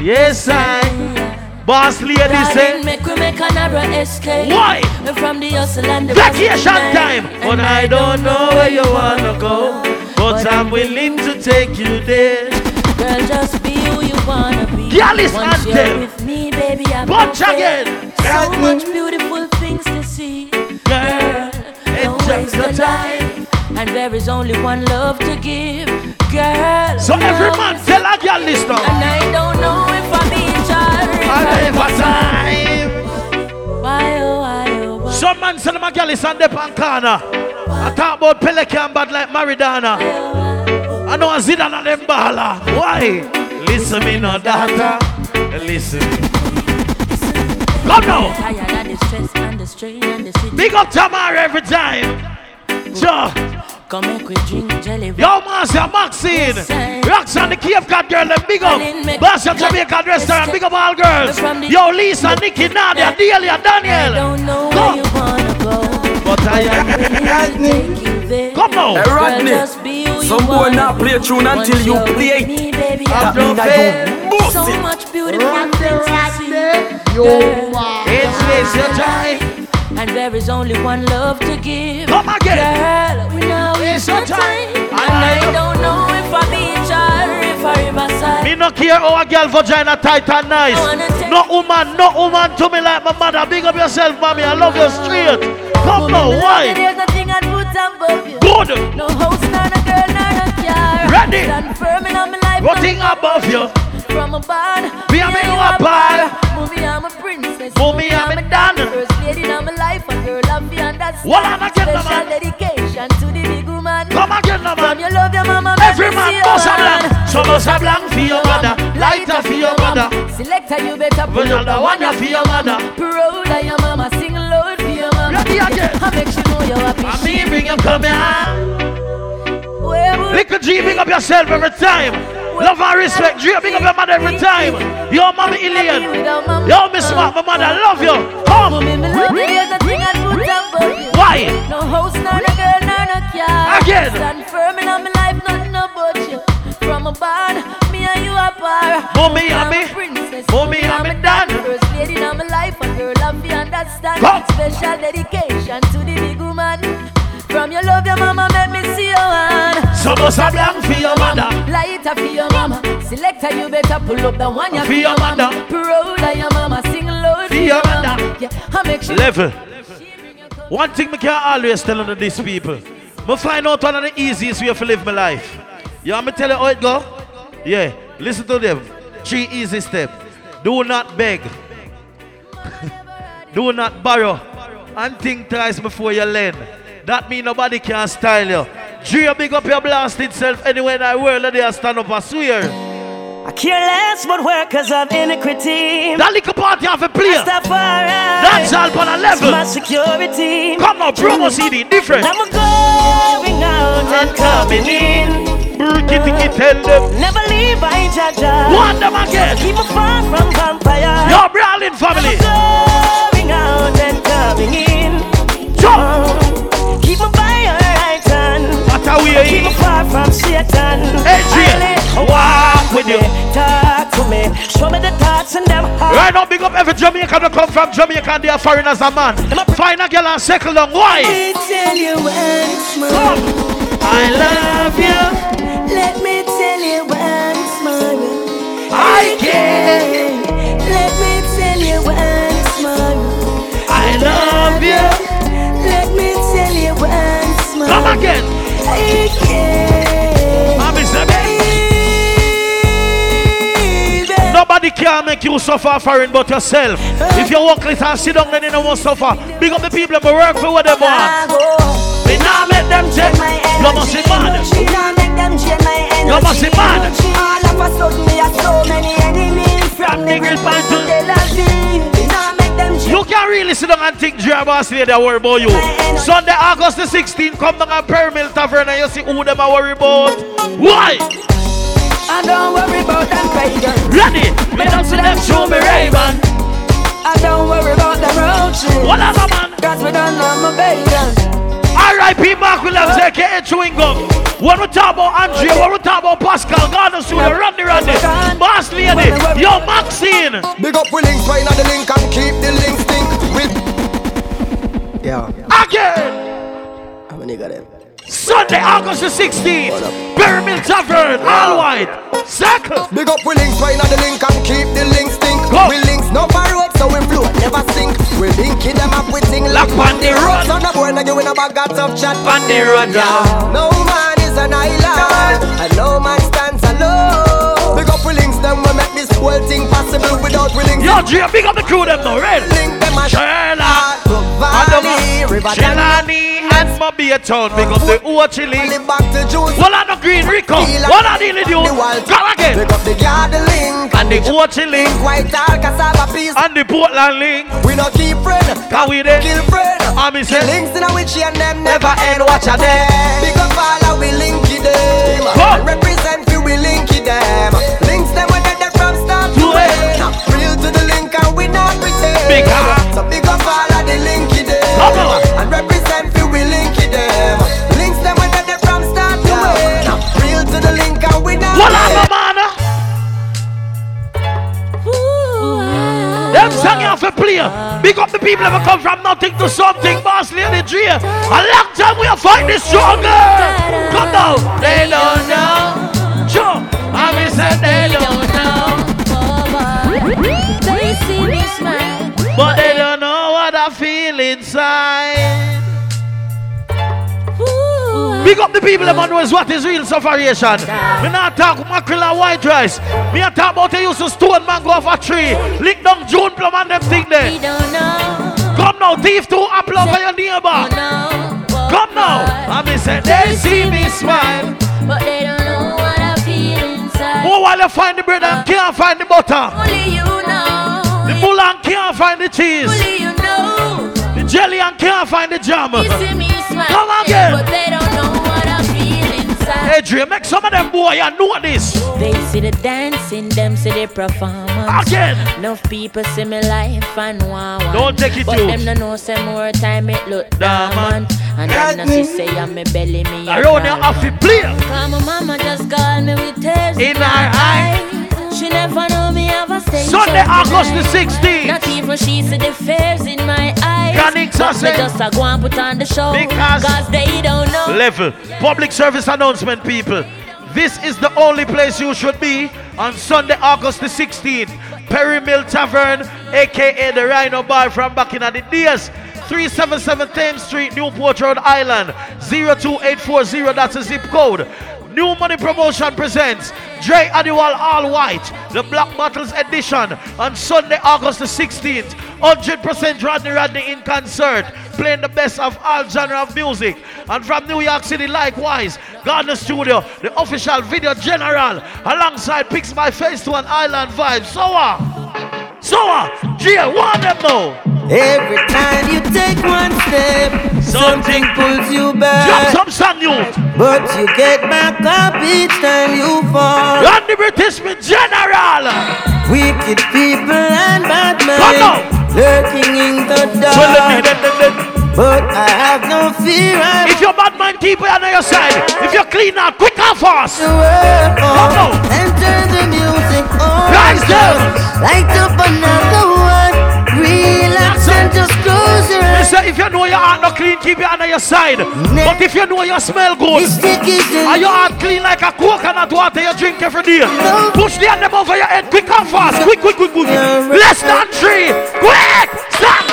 Yes I. Boss lady say, make we make another escape. Why? From the hustle and the vacation time. But I don't know where you wanna go, but, but I'm willing to take you there. Girl, just be who you wanna be. Girl, is once you're them. With me, baby, I'm watch okay. Again. So mm-hmm. much beautiful things to see. Girl, don't waste the time. And there is only one love to give. Girl, so every man tell a girl this now. And I don't know if I'm in charge. Why, oh, why, oh, why? Some man said my girl is on the pancana. I talk about Pelican bad like Maradona. I know I sit on them bala. Why? Listen me no data. Listen me. Come now. Big up Tamara every time. Sure. Come make with drink jelly. Yo, Marcia, Maxine, Roxanne, the Cape Cod girl, the big up. Marcia, Jamaican restaurant, big up all girls. Yo, Lisa, Nikki, Nadia, Delia, Daniel. I don't know where you wanna go, but I am Rodney. Come now, Rodney. Some boy not play tune until you play it. That mean I don't so much beautiful things I see. Yo, it's your time. And there is only one love to give. Come again. Girl, we know it's your time. time. I, I don't know if I beach or if I riverside. Me no care how a girl vagina tight and nice. No woman, no woman to me like my mother. Big up yourself, mommy. I love you straight. Come now, why? There's nothing I'd put above you. Good. No house, not a girl, not a car. Ready? Stand firm in my life. Nothing above you. From a barn. Be a man or a bar. Mommy, I'm a princess. Mommy, I'm a donna. First lady in my life, a girl I'm beyond that. Special dedication to the big woman. Come again, no man. From your love, your mama. Every man must have blank. So must have blank for your mother. Lighter for your mother. Selector, you better put on the one for your mother. Proud of your mama, sing loud for your mama. Ready again. I make you know you're happy. I mean, bring your come here. Little G, bring up yourself every time. Love and respect, Dre, big up your mother every time. Your mommy Ilian, yo Miss Mark, my mother, I love you. Come. Why? No house, no girl, no car. Again. Stand firm in my life, nothing about you. From a barn, me and you are par. Mommy, I'm a princess. Mommy, I'm a dad. First lady in my life, a girl I'm beyond that stand. Special dedication to the big woman. From your love, your mama, let me see your hand. So must have blank for your mother. Lighter for your mama. Selector, you better pull up the one you for your mother. Proud of your mama, sing loud for your mother. Yeah, I make sure. Level. One thing I can always tell on these people. I find out one of the easiest way to live my life. You want me to tell you how it go? Yeah, listen to them. Three easy steps. Do not beg. Do not borrow. And think twice before you lend. That means nobody can style you. Dre, big up your blasted self anywhere in the world. They are stand up and swear. I care less but workers of iniquity. That little party have a player. That's all on a level. My security. Come on, promo C D, different. I'm going out and coming in. Never leave by Jaja. One them again. Keep me far from vampire. Your brawling family. I'm going out and coming in. Jump. Keep me by your right hand. What are we? Keep me far from Satan. Adrian, walk with you. Talk to me. Show me the thoughts in them heart. Right now, big up every Jamaican who come from Jamaica. They are foreigners and man. Find a girl and circle on. Why? Let me tell you when it's mine. I love you. Let me tell you when it's mine. I can. Let me tell you when it's mine. I love you. Let me tell you once more. Come again. I can't. Mommy said, nobody can make you suffer foreign but yourself. If you walk this and sit down, then you don't want to suffer. Big up the people that work for what they want. We now make them check. You must be mad. You must be mad. All of a sudden, we have so many enemies from the grill point to the lobby. You can really sit down and think G M S they worry about you. Sunday, August the sixteenth, come down at Perry Mill Tavern and you see who them are worried about. Why? I don't worry about them pagans. Ready? Me don't see them show me Ray-Ban. I don't worry about them roaches. What other man? Cause we don't know my pagans. R I P Mark Williams, A K A Chewing Gum. When we talk about Andrea, when we talk about Pascal, Gardner Studio, Rodney Rodney, Boss Lady, yo Maxine. Big up with links, find out the link and keep the link stink with. Yeah. Again. How many got them? Sunday, August the sixteenth, Perry Mill Tavern, all white, circle. Big up with links, find out the link and keep the link stink. We links no borrow, so we flow, never sink. We linking them up with things like Pandy Road. Son of boy, now you in a bag of tough chat. Pandy Road, yeah. No man is an island, and no man stands alone. Big up with links, them will make this whole thing possible without we links. Yo, G, big up the crew, them now, right? Link them a Shella, Valley, River Delani. Might be a town, big up the Uachi League. What are the green Rico? What are the Lidio? Come again. Big up the Garden Link and the Uachi Link. And the Portland Link. We not keep friend. Can we then? Kill friend. I'm in links in a witchy and them never end. Watch a day. Big up people ever come from nothing to something, boss lady Dre. A long time we'll fight this stronger. Come down. They don't know. Jump. I miss that they don't know. They see me smile, but they don't know what I feel inside. Big up the people that knows what is real sufferation. We not talk mackerel and white rice. We not talk about they used to stone mango off a tree. Lick down June plum and them thing there. We don't know. Come now, thief two apple over your neighbor. Come now. And me say they see me smile, but they don't know what I feel inside. Oh, while you find the bread and can't find the butter. Only you know. The bull and can't find the cheese. Only you know. The jelly and can't find the jam. You see me smile, come again. But they don't know. Hey, Dre, make some of them boy and know this. They see the dancing, them see the performance. Again. Enough people see me life and wow. Don't take it, but you. But them no know some more time it look diamond. And then I see say I'm me belly me. I don't know how to play. Cause my mama just called me with tears in her eye. She never know me have a station. Sunday, August the sixteenth. Not even she see the fears in my eyes. Canics are saying. Just a go and put on the show. Because, because they don't know. Level. Public service announcement, people. This is the only place you should be on Sunday, August the sixteenth. Perry Mill Tavern, a k a the Rhino Bar from back in the days. three seven seven Thames Street, Newport, Rhode Island. zero two eight four zero, that's a zip code. New Money Promotion presents Dre Adiwal All White, the Black Bottles edition on Sunday, August the sixteenth. one hundred percent Rodney Rodney in concert, playing the best of all genre of music. And from New York City, likewise, Gardner Studio, the official video general, alongside Picks by Phase two and Island Vibes. So what? Uh, so what? Uh, Dre, warn them now. Every time you take one step, something pulls you back. Jump some news. But you get back up each time you fall. Run the British with General. Wicked people and bad men lurking in the dark. But I have no fear. I'm if your bad mind keep it on your side, if you're clean up, quick and fast. Come on. And turn the music on. Rise down. Light up another one. Relax and just close your eyes. Listen, if you know your heart not clean, keep it on your side. But if you know you smell good, and your heart clean like a coconut water you drink every day, push the hand over your head, quick and fast. Quick, quick, quick, quick. Less than three. Quick. Stop.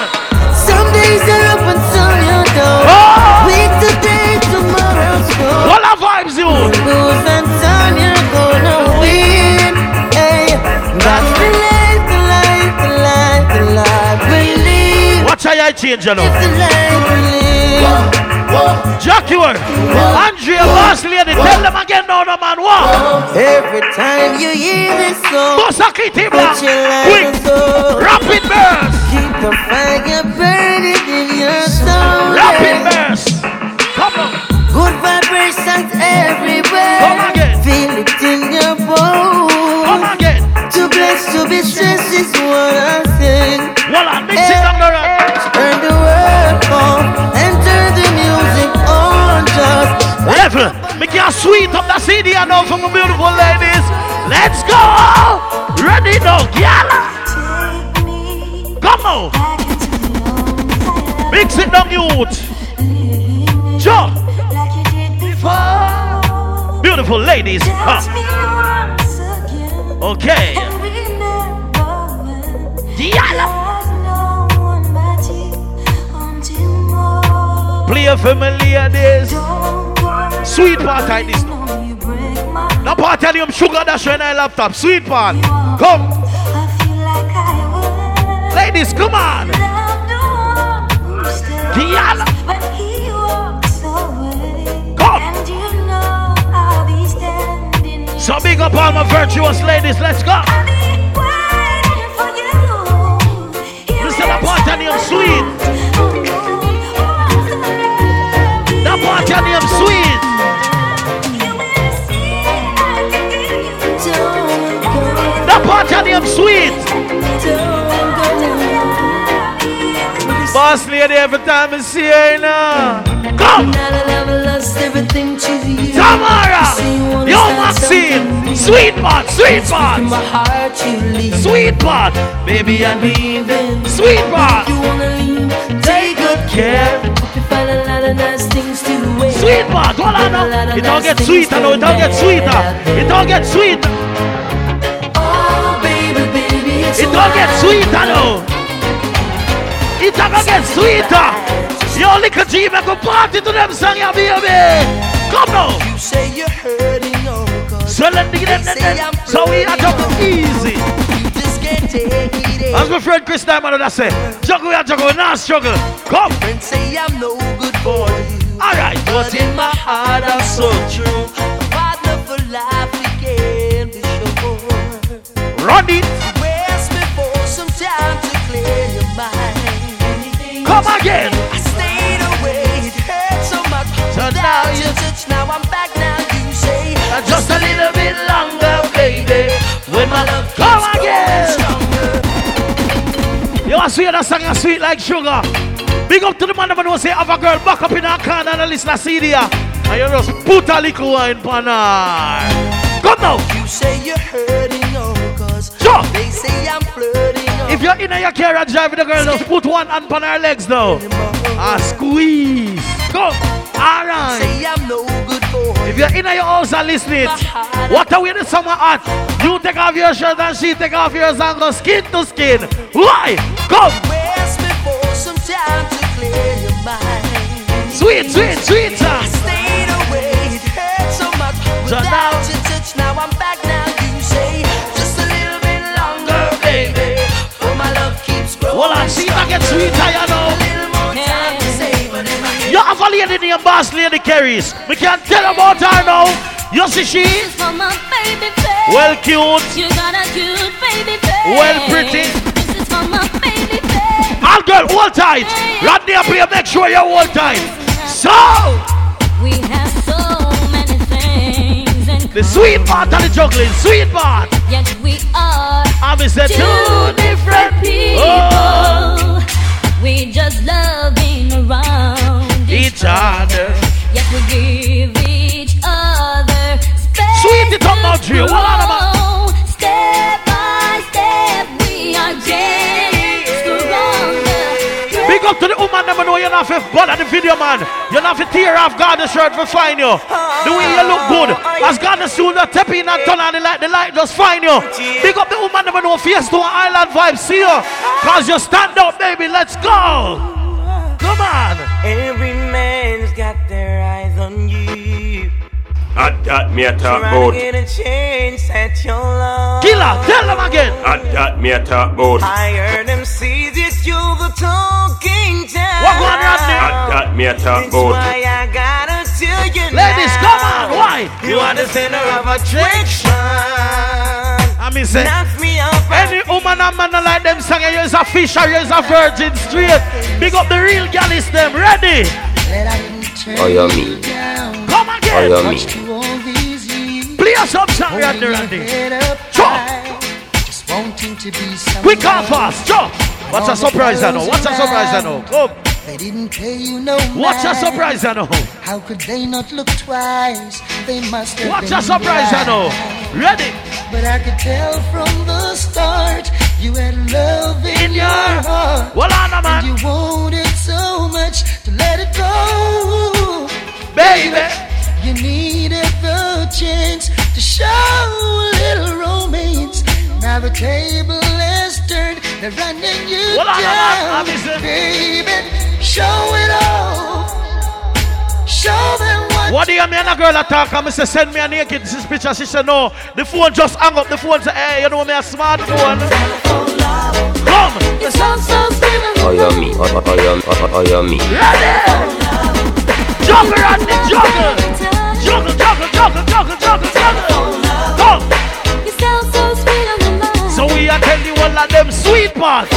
Some days are up and some you're down. Oh! Week today, tomorrow's gone. What are vibes you? Lose and some you're gonna win. Hey, that's the life, the life, the life, the life we live. Watch how you change, you know. It's the life we live. Jaguar, Andrea, boss lady, tell them again, no, no man, what? Every time you hear this song, Mosaki Tibla, quick, rapid burst. Keep the fire burning in your soul. Rapid burst. Come on. Good vibrations everywhere. Come again. Feel it in your bones. Come again. To bless, to be stressed is what I sing. Well, I'm mixing up the rap. Turn the world on and turn the music on. Just level. Make your sweet up the C D and all from the beautiful ladies. Let's go. Ready now, gyal. Come on! Mix it down, youth! Jump! Beautiful ladies! Huh. Okay! Yalla! Play for my ladies! Sweet part I this now! Now part tell you I'm sugar dash when I laptop! Sweet part! Come! Ladies, come on! Diana! Come! So big up all my virtuous ladies, let's go! Listen to part of them sweet! The part of them sweet! The part of them sweet! Boss lady, every time I see her, you know. Come! Tamara! Yo, Maxine! Sweet part, sweet part! Sweet part! Baby, I'm leaving. Sweet part! care. You find a lot of nice things to wear. Sweet but hold on now. It don't get sweeter now. It don't get sweeter. It don't get sweeter. Oh baby, baby, it's it don't get sweeter now. It don't get sweeter. You only can dream and go party to them song, yeah, baby. Come now. You say you're hurting, oh God. So let me get them. So we are talking easy. You just can't take it. As my friend Chris Diamond that say, juggle, yeah, juggle, now struggle. Come. Friends say I'm no good for you. All right. But in my heart I'm so true. A partner for life we can't be sure. Rodney. You asked me for some time to clear your mind. Come again. I stayed away. It hurt so much. So now you touch. Now I'm back. Now you say just a little bit longer, baby. When my love keeps come again. Stronger. You want to see that song, you sweet like sugar. Big up to the man that don't say, have a girl back up in her corner and listen to C D. And you just put a little wine pan her. Come now. You say you're hurting, oh, cause sure. They say I'm flirting, oh. If you're in your car and driving the girl, just put one hand pan her legs now. And squeeze. Go. Alright. Say I'm no good for you. If you're in your house and listening, what are we in the summer at? You take off your shirt and she take off yours and go skin to skin. Why? Come. Where's me for some time to clear your mind? Sweet, sweet, sweet. I stayed away. It hurt so much. Without your touch, now I'm back. Now you say just a little bit longer, baby. For my love keeps growing. Well, I see I get sweeter, you know. You have a lady named Boss Lady Carries. We can't tell about her now. You see she? For my baby face. Well cute. You got a cute baby face. Well pretty. This is for my baby face. All girl, hold tight. Rodney up here, make sure you hold tight. So. We have so many things in common. The sweet part and the juggling, sweet part. Yet we are two, two different people. Oh. We just love being around each other, yet we give each other space. Sweet it up now, Dre. What about step by step we are getting stronger. Big up to the woman that know you're not for bother the video man. You're not for tear off Gardner shirt for find you. The way you look good, as Gardner Studio tap in and turn on the light, the light just find you. Big up the woman that know Phase two Island Vibes. See you, cause you stand up, baby. Let's go. Come on! Every man's got their eyes on you. At that me a talk bout. Killer, tell them again. At that me a talk bout. I heard them say this, you the talking time. What going on there? At that me a talk bout. That's why I gotta tell you now. Ladies, come on, why? You are the center of attraction. I mean, say, any woman and man like them song, you is a fish or you is a virgin straight. Big up the real gal is them. Ready? Oh, you mean. Come again. Oh, you mean. Play us up song, Randy, Randy. Chop. Quick and fast. Chop. What's a surprise, I know. What's a surprise, I know. Come. They didn't pay you no mind. What's a surprise, I know. How could they not look twice? They must have. What's a surprise, I know. Ready? But I could tell from the start you had love in, in your, your heart. Well, I man. And you wanted so much to let it go. Baby, baby. You needed the chance to show a little romance. Now the table is turned. They're running you well, down. Baby, show it all. Show them. What do you mean a girl attack? I say send me a naked this picture. She said no. The phone just hang up. The phone say hey, you know me a smartphone. Come. Oh you me, oh oh you, oh oh you me. Ready? Juggle and the juggle, juggle, juggle, juggle, juggle, juggle, juggle. Come. So we are telling you all of them sweet parts,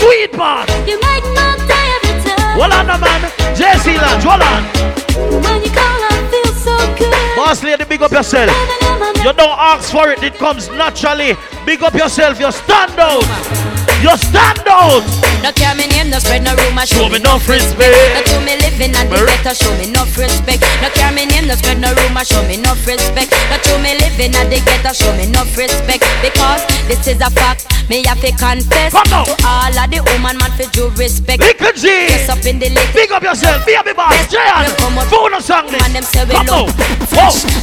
sweet parts. You make my day every time. Well on the man, J C Lange, well on. When you call, I feel so good. Boss lady, big up yourself. You don't ask for it, it comes naturally. Big up yourself, you stand out. You stand out. No care me name, no spread no rumor. Show me no respect. No to me living and be better. Show me no respect. No care me name, no spread no rumor. Show me no respect. No to me living and they better. Show me no respect. Because this is a fact. Me have to confess to all of the woman man for due respect. Yes, up in the lake. Big up yourself. Be a big boss. Giant. Phone a song. And them say we love.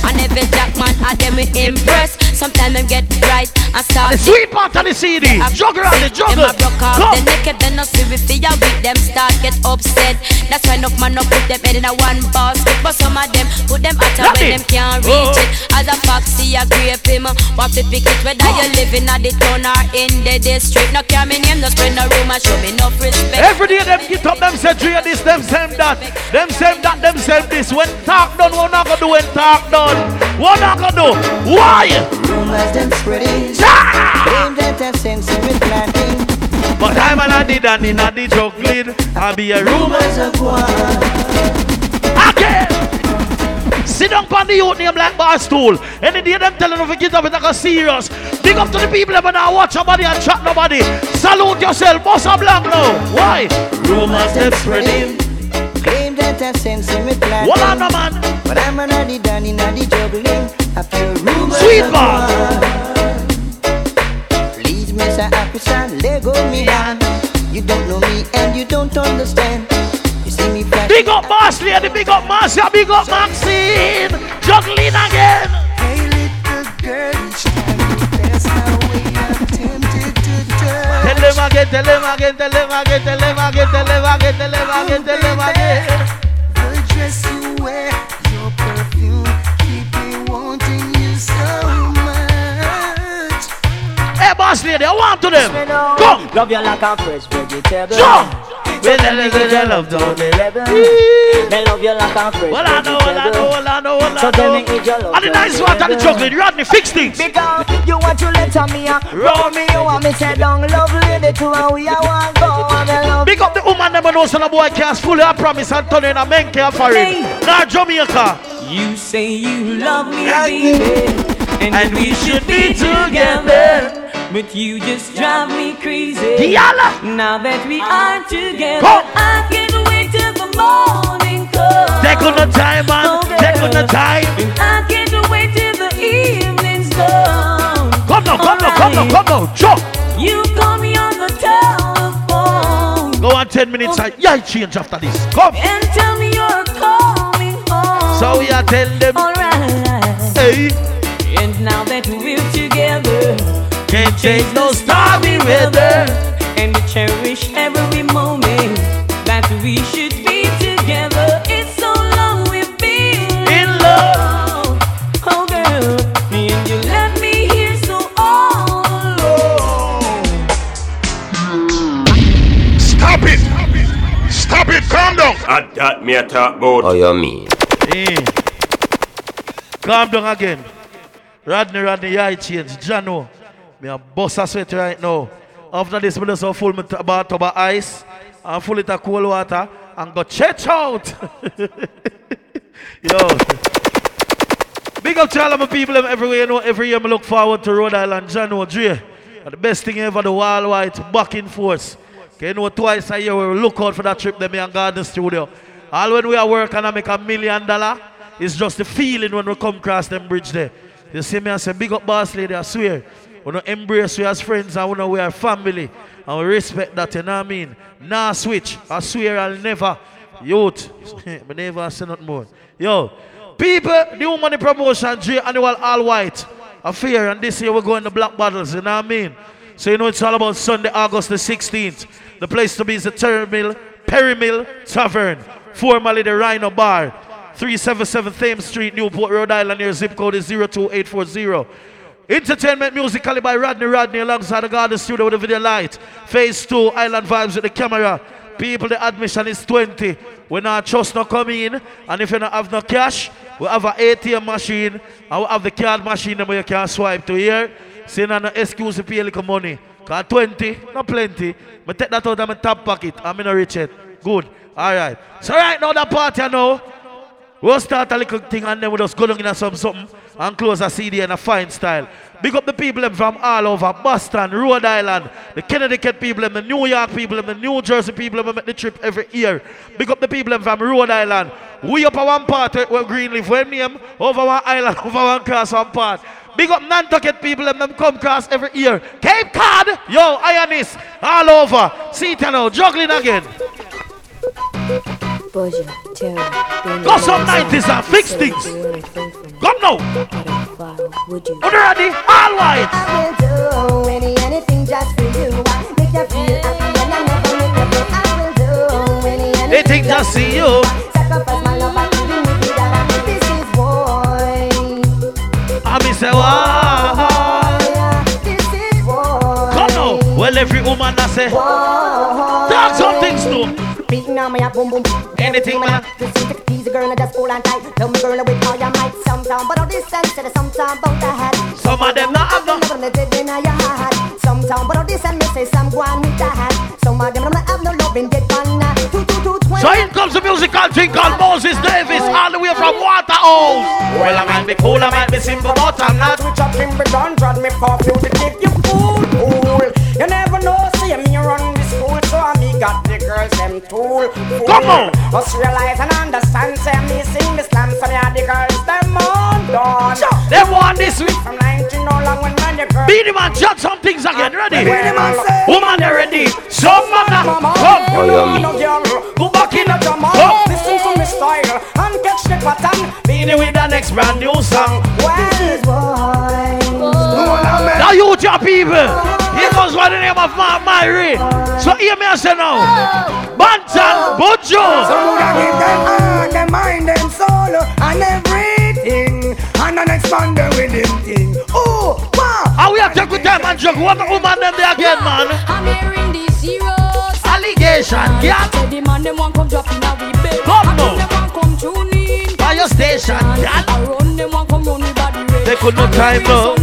And every jack man at them we impress. Sometimes them get right and start. The sweet part of the C D. Juggle around the juggle. Them broke off the naked. Then no see we fear with them. Start get upset. That's why enough man no put them head in a one basket. But some of them put them out and when them can't reach it. As a foxy a grave him. What to pick it whether you living at the town or in the district. No care me name, no spread no rumor. Show me no respect. Every day them get up, them say three this, them say that. Them say that, them say this. When talk done, what not gonna do when talk done? What not gonna do? Why? Rumors them spreading. Them that have sense with planting. But I'm an addict and in a the chocolate. I be a rumors of war. Again. Sit down on the youth name like bar stool. Any day them telling them to get up with like a serious. Big up to the people that don't watch nobody and chat nobody. Salute yourself, boss a blank now. Why? Rumors that spreading. Claim that I've sense in me plan. What on the man? But I'm an addy danny nanny juggling. I feel rumors. Sweet bar. Please Mister Appleton, let go me down. You don't know me and you don't understand. Big up Marsley and the big up Marcia, big up Maxine, juggling again. Hey little girl, each time you pass my way, I'm tempted to touch. Tell them again, tell them again, tell them again, tell them again, tell them again, tell them again, tell them again. The dress you wear, your perfume, keep me wanting you so much. Hey Marsley, they want to them. Come. Love you like a fresh vegetable. Jump. They love you like a fresh. Well, I know, well, I know, well, I know, well, I know. And the nice one and the chocolate, Rodney, fix things. Because you want to let me up, roll me, you want me to down, lovely, the two and we are one go. Big up the woman never knows and the boy can't fully, I promise, and turn in a man care for it. Now, Jamaica. You say you love me, baby, and we should be together. But you just drive me crazy. Yalla. Now that we are together, come. I can't wait till the morning comes. Take on the time, man. Take on the time. I can't wait till the evening's gone. Come now, come now, come now, come now, jump. You call me on the telephone. Go on ten minutes. I yeah, change after this. Come. And tell me you're coming home. So we are telling them. Alright. Hey. And now that we're together. Can't change no stormy weather. And we cherish every moment that we should be together. It's so long we've been in love. Oh girl, and you left me here so all alone. Stop it! Stop it! Calm down! At that me a talk about. Oh you mean? Hey. Calm down again. Rodney Rodney, I change. Jano. Me a boss a sweat right now. After this, me just so full me t- bathtub of ice and full it of cold water and go church out. Yo, big up to all of my people everywhere. You know, every year me look forward to Rhode Island. Jano, Dre, and the best thing ever, the Wild White back in force. Okay, you know, twice a year we look out for that trip. Them me and Gardner Studio. All when we are working and I make a million dollar, it's just the feeling when we come across them bridge there. You see me and say, big up boss lady, I swear. We don't embrace we as friends and we know we are family. And we respect that, you know what I mean? Nah switch. I swear I'll never. Youth. I never say nothing more. Yo. People, New Money Promotion, J Annual All White. A fair. And this year we're going to Black Battles, you know what I mean? So you know it's all about Sunday, August the sixteenth. The place to be is the Perry Mill, Perry Mill Tavern. Formerly the Rhino Bar. three seventy-seven Thames Street, Newport, Rhode Island. Your zip code is zero two eight four zero. Entertainment musically by Rodney Rodney alongside the Gardner Studio with the video light. Phase two, Island Vibes with the camera. People, the admission is twenty. We're not just not coming in. And if you don't have no cash, we have an A T M machine. And we have the card machine where you can swipe to here. So you don't have no excuse to pay a little money. Because twenty, not plenty. I take that out of my top pocket. I'm in a rich head. Good. All right. So right now, that party, you know. We'll start a little thing and then we'll just go down in some something and close a C D in a fine style. Big up the people from all over Boston, Rhode Island, the Connecticut people, the New York people, the New Jersey people who make the trip every year. Big up the people from Rhode Island. We up one part where Greenleaf, where name, over one island, over one cross one part. Big up Nantucket people, them come cross every year. Cape Cod, yo, Ionis, all over. See you now, juggling again. Got some nineties and fix things. Come now. Are you ready? All right. I will do any anything just for you. I make you feel happy and I never make you feel. I will do any anything just for you. Sacrifice my love, I give you me that. This is boy. I be say wow. This is boy. Come now. Well, every woman I say. Talk some things to. Beating on me up, boom boom. Anything, man. These girl just pull and tight. Tell me, girl, with all your might. Sometimes, but all this sense, sometimes both I had. Some of them not have none. Some of them not have none. Sometimes, but all this sense, say some one with a hat. Some of them not have no love in dead one. Two, two, two, twenty. So in comes the musical thing called Moses Davis, all the way from Waterhouse. Well, I might be cool, I might be simple, but I'm not. Switch up in the gun, drop me for you to keep you cool. You never know, see me run this school, so I me got the girls them tool. Come on! Us realize and understand, say me sing me slam, so me had the girls them on done. They want this week from nineteen no long when man the girls. Be the man, judge some things again, ready? Be the man, say, woman, they ready. Some man, come on, go back in the drum, listen to me style and catch the pattern. Be the with the next brand new song. Well, now you your people. Here goes by the name of Mark Myrie. So hear me say now. Bantan, Bojo. So I give them all, them mind, them soul, and everything. And an expander with them thing. Oh, wow. And we are taking time and joke. What woman them there again, man? I'm hearing these heroes. Allegation, yeah. The man, them one come dropping out with bed. Come now. Them one come tuning in. By your station, yeah. Around them one come running by the race. They could not time now.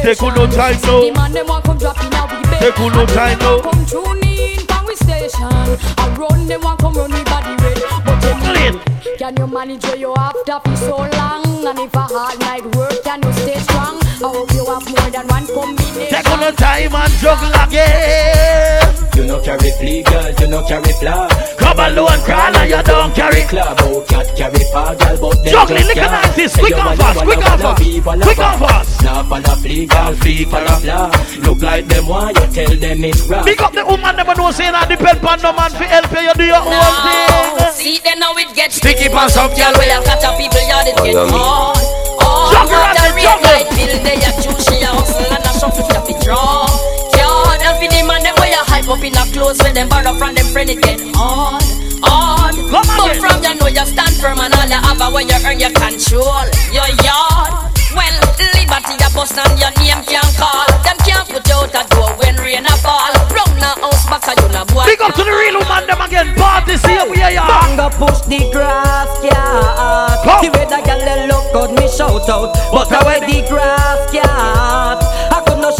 They could no time no. The man them want come dropping out we bed. They could no time no. Come tune in from we station. I run them want come run me body red. But them can you manage where you after for so long? And if a hard night work, can you stay strong? I hope you have more than one combination. They could no time and juggle again. You no carry flea, girl. You no carry flower. Come alone, cry now. You don't carry club. Oh, cat carry power, girl. But juggling, look at this. Quick and fast, quick and fast, quick and fast. Now for the flea, girl, flea for the flower. Look like them why you tell them it's wrong. Big up the woman, never know say that depend on no man for help you. You do your own thing. See then now it gets sticky pants up, girl. We have got a people, y'all. It gets on. Oh, juggle and juggle. Till they are choose, she a hustle and a shuffle to be drawn. God, and for the man them where you hype up. In a close when them borrow from them friend it get on, on. But from you know you stand firm and all you have a when you earn your control. Your yard, well, liberty a bust and your name can call. Them can't put you out a door when rain a fall. From now house back a you na boy. Big up to the real woman them again, party see we are. Banga push the grass, yeah. The way that girl they look out me shout out. But I wear the grass, yeah.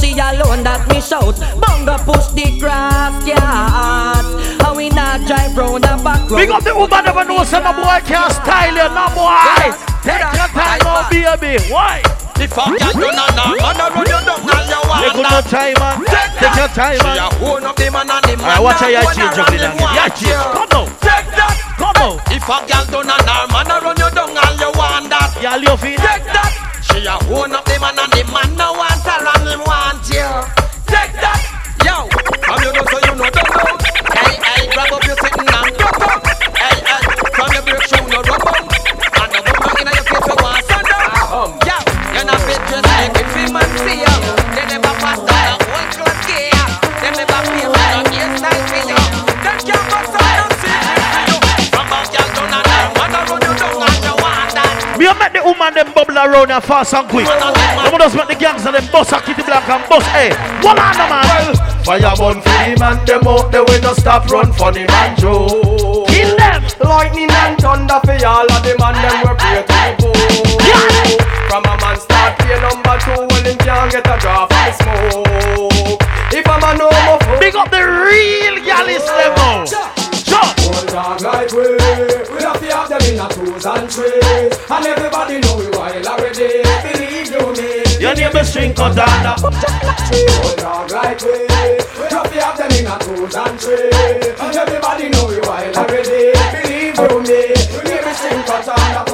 She alone that me shout. Bunga push the grass, yeah. How we not drive round the back road. Big up the woman never knows some boy can't style you, no boy. Take your time now, baby. Why? If I can't do none, I'm gonna run you down now, you want. Take your time, man. Take your time, man. She a whole of them and them. I watch her, ya change up in that. Ya change. Come now. Take that. Come now. If I can't do none, I'm gonna run you down and you want that. Ya love it. Take that. She a one of them and the man no want her and him want you. Take that, yo. From you know so you know don't know. Hey, hey, grab up your sitting and go go. Hey, hey, from your break show no rub on. And the woman in your face you want sand on. Yo, you're not fit just like if you man see you. They never pass down a whole club gear. They never feel like a yes like me yo. That girl goes on and see you. From a girl down and down, man a run you down and you want that. Me a make the woman them bubble around and fast and quick. I'm gonna smack the gangs and them boss a kitty black and boss eh. One on the man. Fire burn for the man, them out the way no stop run for the man Joe. Kill them. Lightning and thunder for all of the man them were pray to the boat. Yeah. From a man start pay number two when him can't get a draw for smoke. If a man no more food. Big up the real galley level. Shut. Shut. One dog like we, we have to have them in in a twos and threes. And everybody know we wild already. Believe you me. Your name is Trinko Dada. We all dog like we. Coffee up them in a twos and threes. And everybody know we wild already. Believe you me. Your name is Trinko Dada.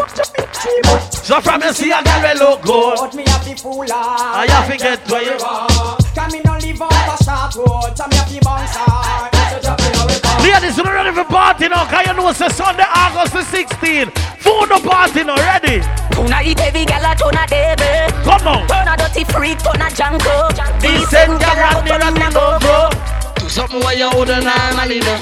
So from you see a girl we look good, but me have the fool I have to get where you are. Can me not live on the short road, so me have to bounce out. Ladies, we're ready for party now, cause you know it's Sunday, August the sixteenth. Food no party now, ready? Tuna eat heavy, gala, tuna devil. Come on. Tuna dirty freak, tuna junko. Decent gala, tuna go go. Do something while you're older than I'm a leader.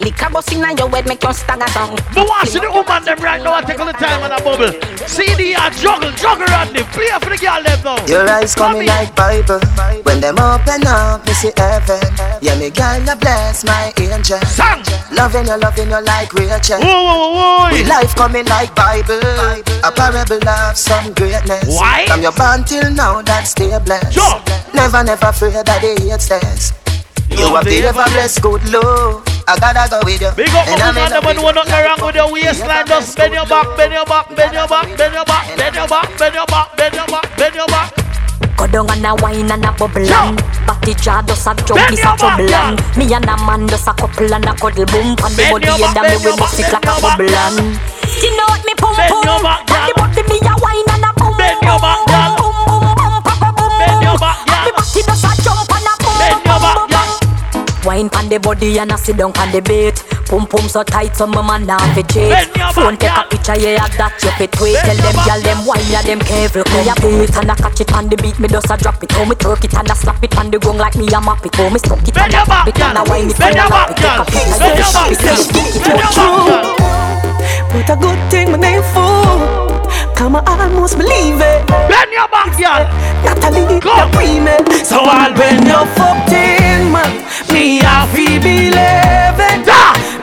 Lick boss in your wed, make your stagger down. But watch the woman them right now, I take all the time on a bubble. C D and juggle, juggle Rodney, play for the girl them now. Your eyes coming like Bible. When them open up, you see heaven. Yeah, me girl, you bless my angel. Sang! Loving you, loving you like Rachel. Whoa, whoa, whoa. With life coming like Bible. Bible. A parable of some greatness. Why? From your band till now, that's stay blessed. Sure. Never, never afraid that they hate this. You have the ever blessed good Lord. I gotta go with you. Big up, and I never know nothing wrong with your waistline. Just bend your back, bend your back, bend your back, bend your back, bend your back, bend your back, bend your back, bend your back. Go down and a wine and a bubble and back the jar does a jump, it's a trouble and me and a man does a couple and a cuddle boom. And the body and me we must it like a bubble and you know what me pum pum. And the body me a wine and a boom. Bend your back, girl. Boom boom boom boom boom boom. Bend your back, girl. The body does a jump and a boom. Bend your back, girl. Wine pan the body and I sit down pan the bait. Pum pum so tight so my man have a chase. Phone take a picture yeah that you fit wait. Tell them y'all them wine ya them careful. Me a beat and I catch it on the beat. Me does a drop it. Oh me twerk it and I slap it on the gong like me a map it. Oh me stuck it and I slap it and I wine it and I lap it. Take a picture yeah I stick it on true. But a good thing my name for. Come I almost believe it. Bend your back, y'all. Natalie, the women. So I'll bend your fourteen man. Me a fi believe it.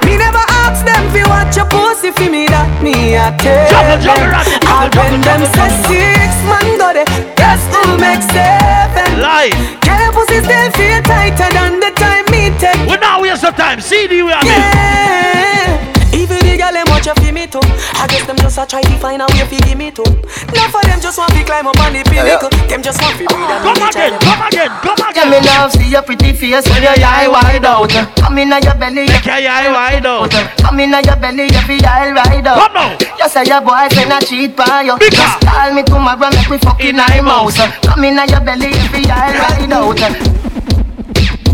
Me never ask them fi watch your pussy fi me that me a tell them. I'll bend them say six man go there. Guess who make seven? Life. Girl pussy still feel tighter than the time me take. We now waste the time. See the way I mean. Even the girl them watch you fi me too. I guess them just a try to find a way fi give me too. Now for them just want fi climb up on the pinnacle. Them just want fi be that. Come again, come again, come again. Tell me now, see your pretty face when your eye wide out. Come inna your belly, make your eye wide out. Come inna your belly, your fi eye wide out. Come now. You say your boyfriend a cheat by you. Just call me tomorrow, make we fuck inna him house. Come inna your belly, your fi eye wide out.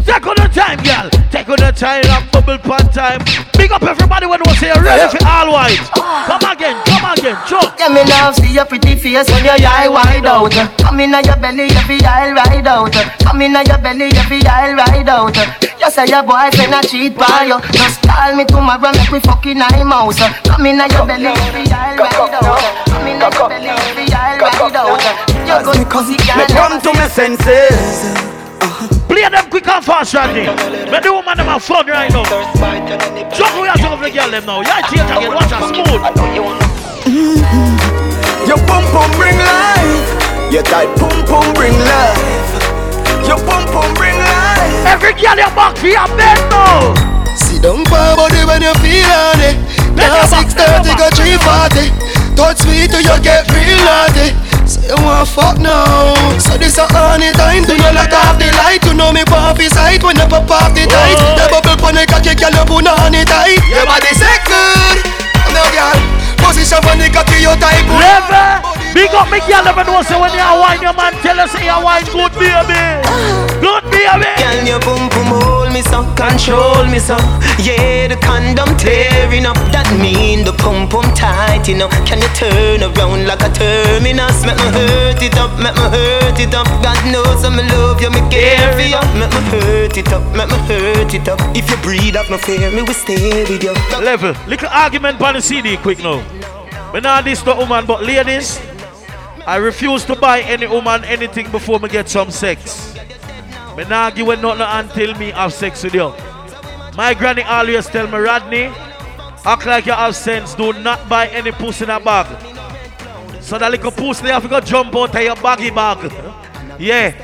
Take on the time, girl. Take on the time, up bubble pun time. Big up everybody when we say you're ready for all white. Come again, come again, choke. Come in now, see your pretty face when your eye wide out. Come in now, your belly, your eye ride out. Come in now, your belly, your eye ride out. You say your boyfriend a cheat by you. Just call me tomorrow, make we fucking him house. Come in now, your belly, your eye ride out. Come in now, your belly, your eye ride out. You're going to come to my senses. Play them quick and fast, Randy. But the woman them have fun right now. Jump we are jump the girl them now. You ain't change again. Watch her smooth. Mm-hmm. Your pum pum bring life. Your tight pum pum bring life. Your pum pum bring life. Every girl you back for your bed now. See them power body when you feel on it. Now six thirty go three forty. Touch sweet till you get real naughty. Say you want fuck now. So this a honey time. Do not lock off the light. You know me pop his height. When you pop off the tight. The bubble pony cocky. Can you put no honey tight? Your body say good. Now girl, position for the cocky. Your type never. Big up me girl. Never know. So when you a wine your man tell us you a wine. Good baby. Good baby. Can you boom boom hold me so? Control me so. Yeah the condom tearing up. That mean the pum pum tight you know. Can you turn around like a terminus? Make me hurt it up, make me hurt it up. God knows I'm in love, you me care for you. Make me hurt it up, make me hurt it up. If you breathe up no fear, me will stay with you. Level, little argument by the C D quick now. But not this the woman, but ladies, I refuse to buy any woman anything before me get some sex. But not give nothing until me have sex with you. My granny always tell me, Rodney, act like you have sense, do not buy any pussy in a bag. So that little pussy have to jump out of your baggy bag. Yeah.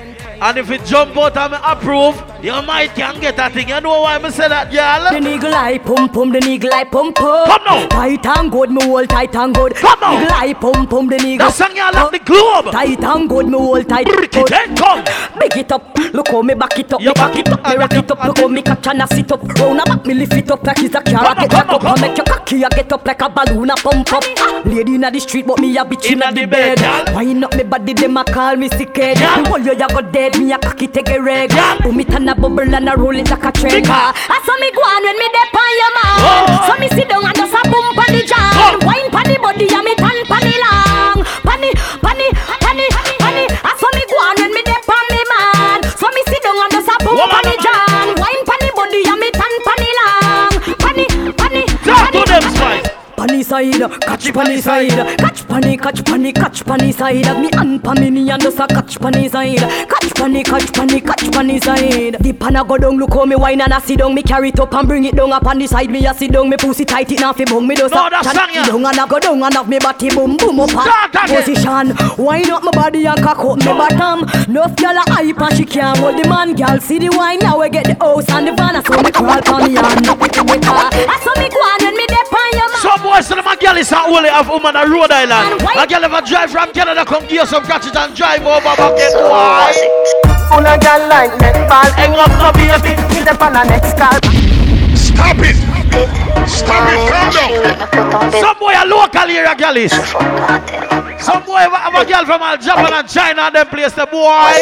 And if it jump out and I approve, Your mic can get that thing. You know why I say that, y'all? The nigga like pum pum, the nigga like pum pum. Come now. Tight and good, me hold tight and good. Come now. Nigga like pum pum, the nigga. That song y'all like the globe. Tight and good, me hold tight. Break it and come. Big it up, look how me back it up. You back it up, me rock it up. Look how me catch and I sit up. Round about me lift it up like it's a carrot. Get back up, I make your cocky, I get up like a balloon, I pump up. Lady inna the street, but me a bitch inna the bed. Wind up me body, them a call me sick head. Hold you, you go dead, me a cocky take a reg. Boom it and a bubble and a roll it like a train. I saw me go on when me dey on your man. Oh. So me sit down and just a boom pan the jam. Oh. Wine pan the body and me tan pan the long. Pani, pani, pani, pani. I saw me go on when me dey on me man. So me sit down and just a boom pan the jam. Wine pan the body and me tan pan the long. Pani, pani, pani. Pani side, catch pani side, catch pani, catch pani, catch pani side. Me and Pamini and us a catch pani side, catch pani, catch pani, catch pani side. The pana go down, look how me wine and I sit down. Me carry it up and bring it down up on the side. Me a sit down, me pussy tight it now fi bung. Me does no, a chan it down and I go down and have me body boom boom up a position. Wine up my body and cock up me bottom. Nuff girl a hype and she can't hold the man. Girl see the wine now we get the house and the van. I saw me crawl from me and I saw me go on and me dip on your man. Some boys and my girl is a only of woman at Rhode Island. My girl ever drive from Canada, come give us some catches and drive over bucket. Why? Full of girl like netball, hang up no baby, hit up on the next call. Stop it! Stop it, calm down! Some boy a local here a girl is. Some boy have a girl from Japan and China and them place the boy.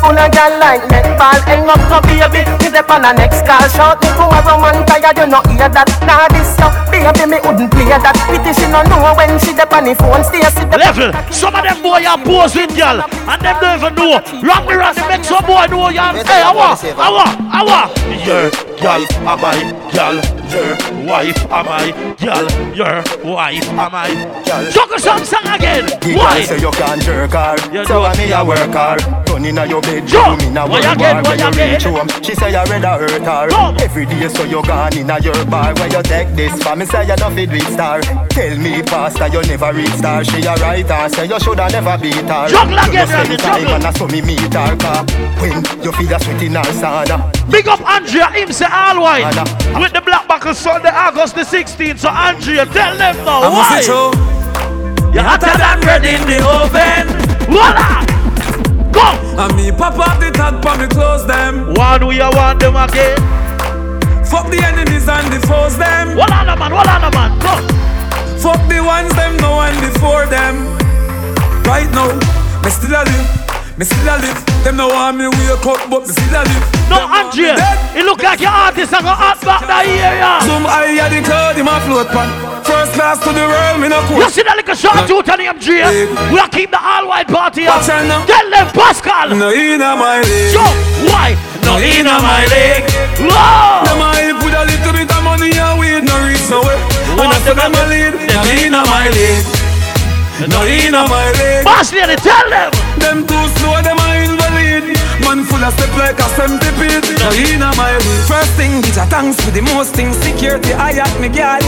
Full of girl like netball, hang up no baby, hit up on the next call. Shout me to a woman tired, you not hear that, nah this stuff. Baby, me wouldn't play that pity. She no know when she dep on the phone. Stay sit the level. Some of them boy are posing, girl, and them don't even know. Rock me round the make some boy know you. Hey, awa, awa, awa. Your girl, am I? Girl, your wife, am I? Girl, your wife, am I? Girl, juggle some song again. Why? Say you can jerk her, so I me a work her. Turn inna your bedroom, inna one bar when you reach home. She say I rather hurt her. Every day, so you gone inna your bar where you take this for me. Me say you don't fit with star. Tell me pastor you never reach star. She a writer, say you shoulda never beat her. Juggle again, Randy, juggle. And I saw me meet her car. When you feel a sweat in her sauna. Big up Andrea, him say all white. With the black buckle Sunday, August the sixteenth. So Andrea, tell them now, I'm why? You're hotter than bread in the oven. Voila! Go! And me pop up the tag pa me close them. One we a want them again. Fuck the enemies and the foes them. What on the man, what on the man, go. Fuck the ones them, no one before them. Right now, me still a live, me still a live. Them no want me wake up, but me still a live. No, Andrea, it look like your artist and go out back that area. Some I had the cloud in my float pan. First class to the world, me no cool. You see that like a short tooth on him, Andrea? We'll keep the all-white party up. Tell them Pascal. No, he not my leg. So, why? No, he not my leg. Whoa! Them I put a little bit of money and weed, no reach nowhere. When I said I'm a lead, them in a my lead. No in a my lead. Pass me and tell them. Them too slow, them I invalid. Man full of step like a centipede. No in a my lead. First thing, give your thanks for the most thing. Security, I had me girl.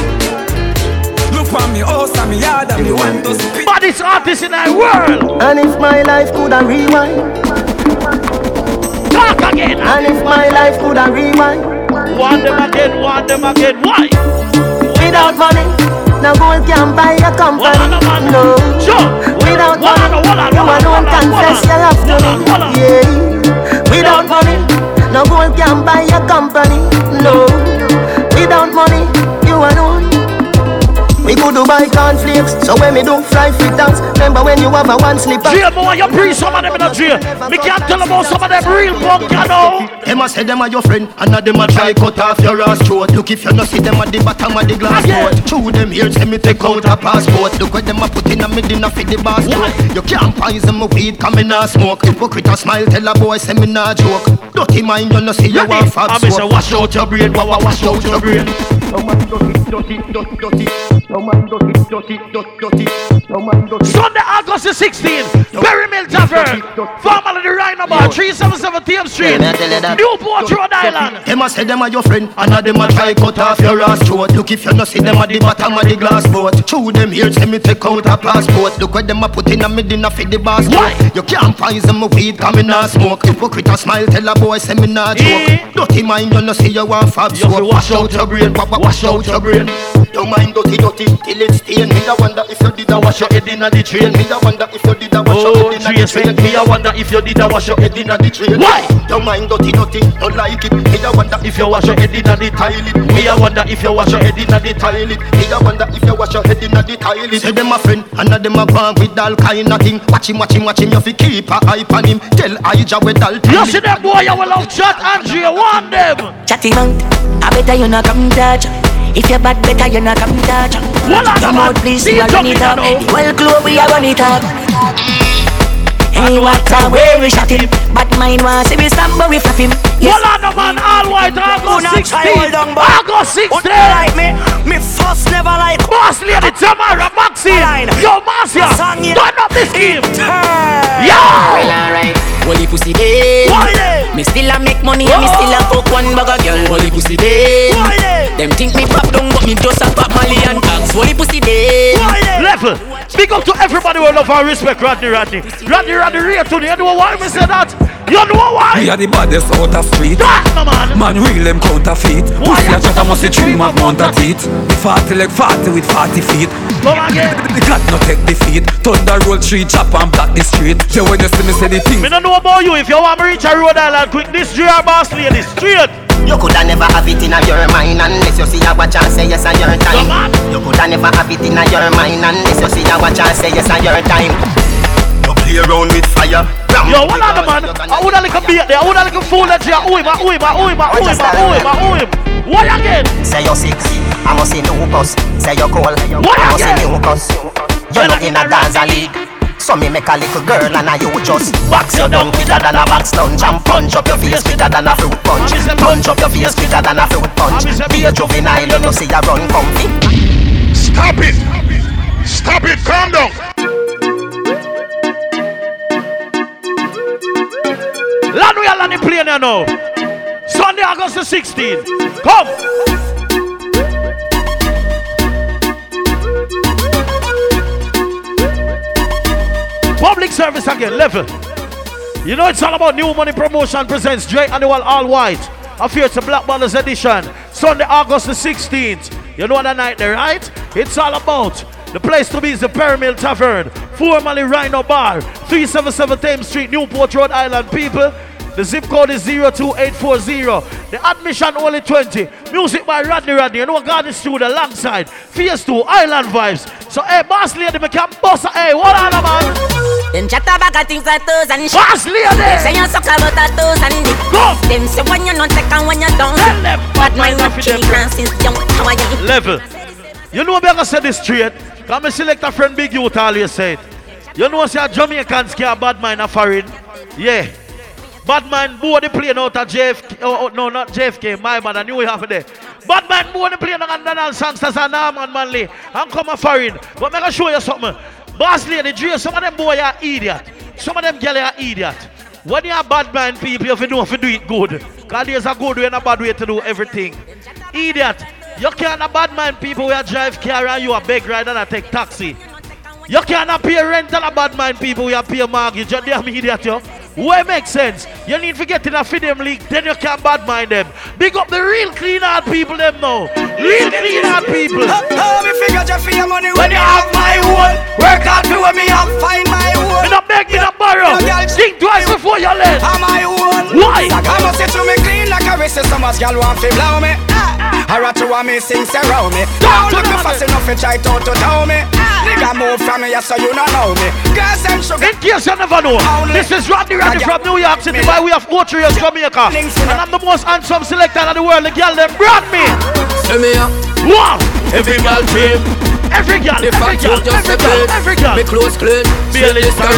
Look for me house and me yard and me want to speak. But this artist in our world. And if my life could I rewind. Talk again. And if my life could I rewind, want them again, want them again, why? Without money, no gold can buy a company. No, sure. Without money, you alone can confess your love to me. Yeah. Without money, no gold can buy a company. No, without money, you alone. We could do buy cornflakes, so when we do fry free dance. Remember when you have a one slipper. Jail boy, you bring some of them in a jail. Me can't tell about some of them real punk, you know. Them a say them are your friend, and now them a try cut off your ass throat. Look if you no see them at the bottom of the glass boat. Chew them here, say me take out a passport. Look what them a put in a me dinner for the basket. You can't poison me weed, come in a smoke. Hypocrite a smile, tell a boy, say me na joke. Dirty mind, you no see you a fab soap. I say wash out your brain, wash out your brain. Dirty, dirty, dirty, dirty. Sunday, August the sixteenth, Perry Mill Tavern, formerly the Rhino Bar, three seventy-seven Thames Street, Newport, Rhode Island. Them a say them are your friend, and them a try cut off your ass throat. Look if you no see them at the bottom of the glass boat. Chew them here, say me take out a passport. Look what them a put in a mid in a feed the basket. Why? You can't poison my weed, come in and smoke. Hypocrite a smile, tell a boy, say me not joke. Dirty mind, you no see you want fab soap. Wash out your brain, papa, wash out your brain. Your mind dirty, dirty, till it's stain. Me da wonder if you did a wash your head in the train. Me da wonder if you did a wash your head in the train. Me a wonder if you did a wash your head in the train. Why? Your mind dirty, dirty, don't like it. Me da wonder if you wash your head in the toilet. Me a wonder if you wash your head in the toilet. Me da wonder if you wash your head in the toilet. Say them a friend, and them a bond with all kind of thing. Watch him, watch him, watch him, you fi keep a eye on him. Tell Ija with all time. You see that boy, you will love chat, Andrea, warn them. Chatty man, I better you not come touch. If you're bad, better you're not coming touch. Come out, please, we are run it up. Well, clue, we are run it up. Hey, what a way we shot him. But mine was if we stand, but we flap him. Yes. Well, the man, all white, August sixteenth. August sixteenth. Don't like me. Me first never like. Boss lady, Tamara, Maxine. Yo, Marcia, turn up this game. Yo! Well, alright. Wally pussy day. Me still a make money and me still a fuck one bugger girl. Wally pussy day. Them think me pop down, but me just a pop Mali and tags. Wally pussy day. Level. Speak up to everybody who love and respect Rodney Rodney. Rodney Rodney, real to the. You know why we say that? You know why? We are the baddest out of street. No, man. Man real them counterfeit. Pussy a chatter must a dream of mount a teeth. Fatty like fatty with fatty feet. Come again. The cat no take defeat. Thunder roll tree chop and block the street. So when you see me say the thing. Me don't know about you. If you want me reach a Rhode Island quick, this Dre boss lady straight. You coulda never have it in your mind unless you see a watch and say yes on your time. You coulda never have it in your mind unless you see a watch and say yes on your time. You play around with fire. Yo, one other man. I woulda like a beat there. I woulda like a fool that you. Oi ma, oi ma, oi ma, oi ma, oi ma, oi ma. What again? Say you're sick. I must see no boss. Say you're cold. What again? I must see no boss. You're not in a dance league. So me make a little girl and I you just box your down quicker than a box lunge and punch up your face quicker than a fruit punch. Punch up your face quicker than a fruit punch. Be a juvenile and you see a run comfy. Stop it! Stop it! Calm down! Land we are landing plane here now. Sunday, August the sixteenth. Come! Public service again, level. You know it's all about New Money Promotion presents Dre Annual All White. I fear it's a Black Ballers edition. Sunday, August the sixteenth. You know that night there, right? It's all about. The place to be is the Perry Mill Tavern, formerly Rhino Bar, three seventy-seven Thames Street, Newport, Rhode Island, people. The zip code is zero two eight four zero. The admission only twenty. Music by Rodney Rodney. You know Gardner Studio alongside. Phase two, Island Vibes. So hey, boss lady, we can boss. Hey, what other man? Them chatter back at things like toes and shit. Boss lady! Them say you suck about a toes and dick. Go! Them say when you not take and when you don't. Tell them! But mine not children since young. How are you? Level. You know I'm going to say this straight. Come and select a friend Big Youth always say it. You know say a Jamaican scare bad mind a foreign. Yeah. Bad man board the plane out of J F K. Oh, oh, no, not J F K. My man, I knew we have it there. Bad man board the plane and Donald Sangsters and Armand Manley. And come a foreign. But I'm going to show you something. Boss lady, Dre, some of them boys are idiot. Some of them girls are idiot. When you are bad man people, you have to do, have to do it good. Because there's a good way and a bad way to do everything. Idiot. You can't have bad man people who drive car and you are beg rider and take taxi. You can't pay rental a bad man people who pay mortgage. You damn idiot, yo. Where makes sense? You need to get in a freedom league, then you can't bad mind them. Big up the real clean hard people them now. Real clean hard people. When you have my own, work out to where me have find my own. You don't beg, you don't borrow. Think twice before you left. I'm my own. Why? I must say to me clean like a racist. Some of y'all want to blow me. I rat to want me sing around me. Don't look me fast enough and try to tell me. Nigga move from me, so you don't know me. Girls and sugar. In case you never know, this is Rodney Rodney from New York City by way of Oatry and Jamaica. And I'm the most handsome selector in the world. The girl them brought me. Send me up. Wow. Every girl dream. Every girl, every girl, every girl, every girl. Me close clean. Be a list of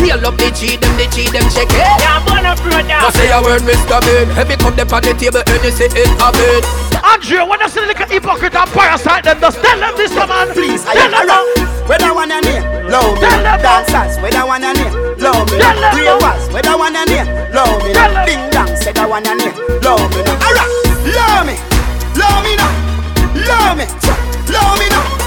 Real up the G, them the G, them check it. Yeah, burn up, brother. Now say a word, Mister Ben. Heavy come them on the table and you say it a bit. Andrew, when I see the hypocrite and parasite, then just tell them this, man. Please, I am around. Whether one and here, love me. Dancers, whether one and here, love me. Rewards, whether one and here, love me. Ding dong, say that one and here, love me. All right, love me, love me now. Love me, love me now,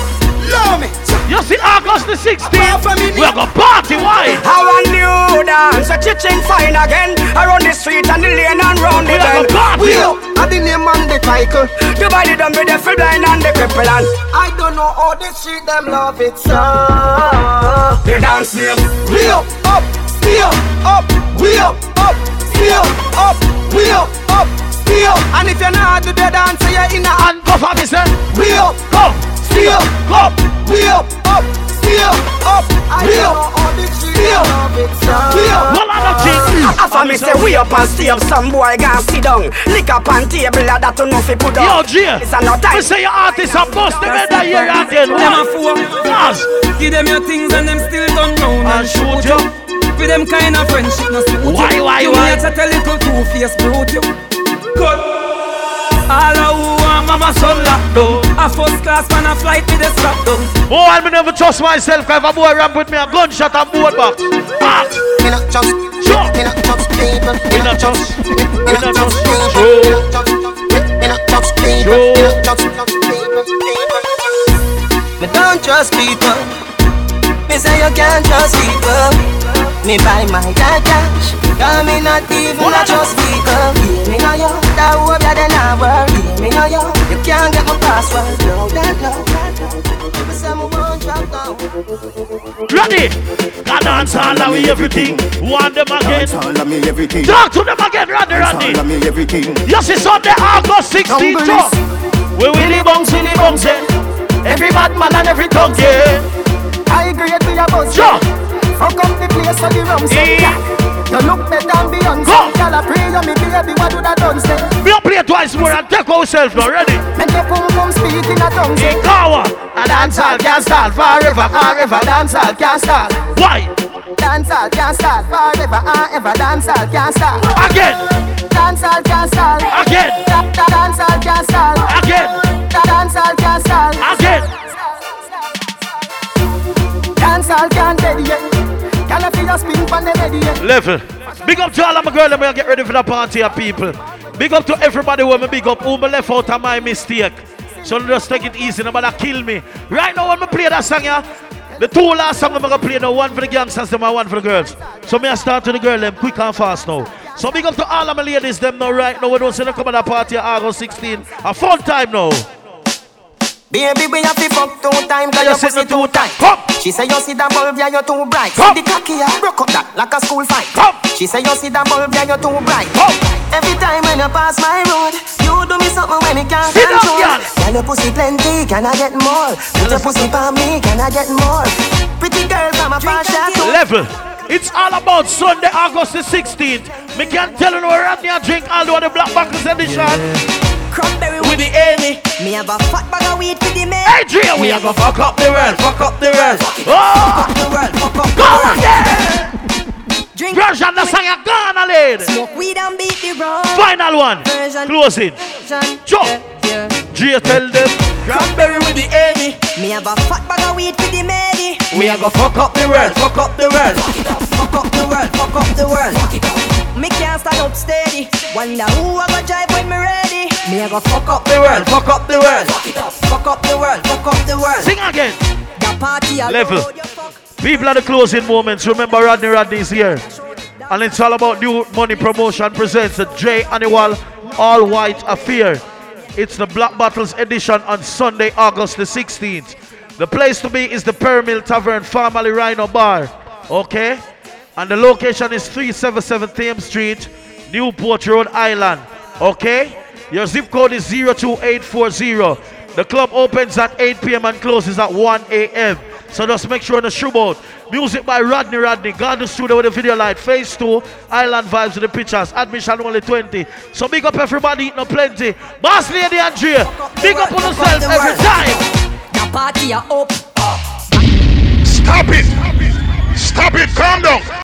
love me. You see August the sixteenth, we're gonna party wine. How I knew dance, a chiching fine again. Around the street and the lane and round the bend. We up, I the name and the title. The body done with the free blind and the cripple and I don't know how the street them love it so. They dance name. We up, up, we up, up, we up, up, we up, up, we up, up. And if you're not do the dance, you're in a hand. Go for business. We up, up, we up, up, we up, up, we up, up, we up, we up, we up. One other thing, after me say we up and stay up, some boy can't sit down. Lick up on table, that to know if he put up. Yo, Jay, we say your artists are bust them in the year again. Them a fool. Give them your things and them still don't know. And shoot you. With them kind of friendship, no suit you. Why, why, why? You need to tell little two-face brute you. Good. All I want, mama son locked down. A first class man a flight with a strap down. Oh, I never trust myself. If a boy ramp with me, a gunshot and board back. Ah. Me not trust. Sure. Me not trust people. Me not trust. Me not trust people. Me not trust people. Me not trust people. Me don't trust people. Me say you can't trust people. Me buy my cash, cause me not even a trust people. Give me no yo, that hope that they not work. Give me no yo, you can't get my password. No, that no, that no, say me won't drop down. Ready? I dance all of me everything. Want them again? Dance all of me everything. Talk to them again, Rodney Rodney. Dance all of me everything. Yes, it's Sunday, August sixteenth. We will the bounce, we the bounce. Every bad man and every dog, yeah. I agree to your bounce. Sure. Fuck up the place of the room, say yeah. You look better than Beyonce. Y'all a pray you me baby, what do that done, say? We don't play twice more and take ourselves now, ready? Make the boom boom speak in a tongue, say Ikawa. A dancehall can't start forever, forever. Dancehall can't start. Why? Dancehall can't start forever, forever. Dancehall can't start. Again. Dancehall can't start. Again. Dancehall can't start. Again. Dancehall can't start. Again. Dancehall can't start. Level. Big up to all of my girls. I'm going to get ready for the party of people. Big up to everybody who me big up. Who me left out of my mistake. So just take it easy. Nobody kill me. Right now when I play that song, yeah, the two last songs I'm going to play now. One for the gangsters and one for the girls. So I start to the girl them quick and fast now. So big up to all of my ladies them now right now. We don't see them come to the party of August sixteenth. A fun time now. Baby, we have to fuck two times, cause you pussy too tight. She say you see that bulb, yeah, you're too bright. Come. See the cocky, I broke up that, like a school fight. Come. She say you see that bulb, yeah, you're too bright. Come. Every time when you pass my road, you do me something when it can't control. Can you pussy plenty, can I get more? Put your pussy for me, can I get more? Pretty girl from a fashion level. It's all about Sunday, August the sixteenth. Me can't tell you no Rodney and drink all the black buckles edition. Cranberry with the Amy. Me have a fat bag of weed for the men. Hey, Dre, we have a fuck up the world, fuck up the world. Fuck up the world, fuck up the world. Drink version, the song you're gonna lead. Smoke weed and beat the road. Final one. Version. Close it. Chop. Dre, tell them. Cranberry with the Amy. Me have a fat bag of weed for the men. We have a fuck up the world, fuck up the world. Fuck up the world, fuck up the world. Fuck it up. Me can't stand up steady. Wonder who I gon' drive when me ready. Me I go fuck up the world, fuck up the world. Fuck it up, fuck up the world, fuck up the world. Sing again. The party level. People at the closing moments. Remember Rodney Rodney's here, and it's all about New Money Promotion presents the J Annual All White Affair. It's the Black Battles edition on Sunday, August the sixteenth. The place to be is the Perry Mill Tavern, formerly Rhino Bar. Okay. And the location is three seventy-seven Thames Street, Newport, Rhode Island. Okay? Your zip code is zero two eight four zero. The club opens at eight p.m. and closes at one a.m. So just make sure to shoot out. Music by Rodney Rodney. Gardner Studio with the video light. Phase two. Island Vibes with the pictures. Admission only twenty. So big up everybody, eating no plenty. Boss Lady Andrea, big up on yourself every time. The party are up. Stop it! Stop it! Calm down!